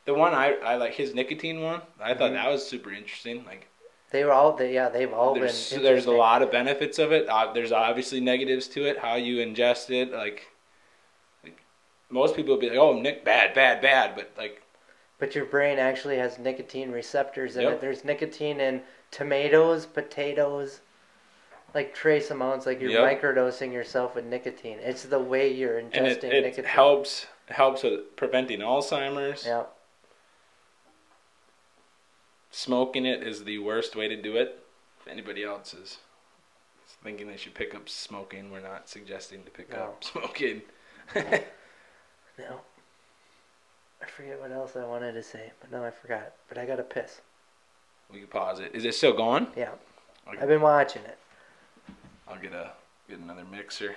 the one I like, his nicotine one, I mm-hmm. thought that was super interesting. Like, They've all been. There's a lot of benefits of it. There's obviously negatives to it. How you ingest it, like most people would be like, "Oh, Nick, bad," but like, but your brain actually has nicotine receptors in it. There's nicotine in tomatoes, potatoes, like trace amounts. Like you're microdosing yourself with nicotine. It's the way you're ingesting and it nicotine. It helps with preventing Alzheimer's. Yeah. Smoking it is the worst way to do it. If anybody else is thinking they should pick up smoking, we're not suggesting to pick up smoking. No. I forget what else I wanted to say, but now I forgot. But I got to piss. We can pause it. Is it still going? Yeah. Okay. I've been watching it. I'll get another mixer.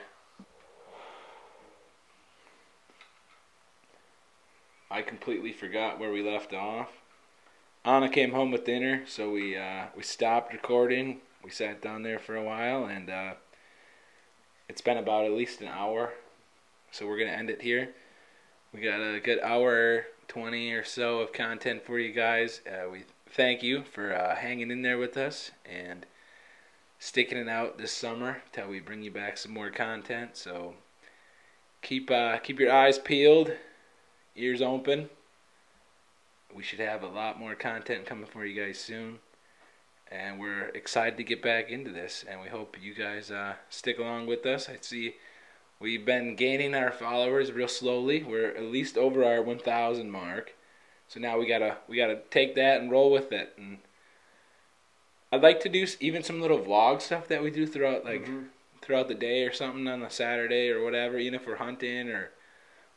I completely forgot where we left off. Anna came home with dinner, so we stopped recording. We sat down there for a while, and it's been about at least an hour, so we're going to end it here. We got a good hour 20 or so of content for you guys. We thank you for hanging in there with us and sticking it out this summer till we bring you back some more content. So keep your eyes peeled, ears open. We should have a lot more content coming for you guys soon. And we're excited to get back into this. And we hope you guys stick along with us. I see we've been gaining our followers real slowly. We're at least over our 1,000 mark. So now we gotta take that and roll with it. And I'd like to do even some little vlog stuff that we do throughout throughout the day or something on a Saturday or whatever. Even if we're hunting or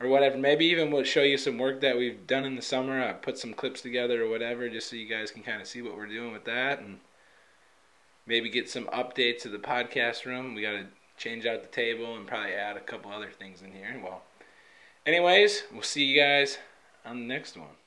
whatever. Maybe even we'll show you some work that we've done in the summer. I put some clips together or whatever, just so you guys can kind of see what we're doing with that, and maybe get some updates to the podcast room. We got to change out the table and probably add a couple other things in here. Well, anyways, we'll see you guys on the next one.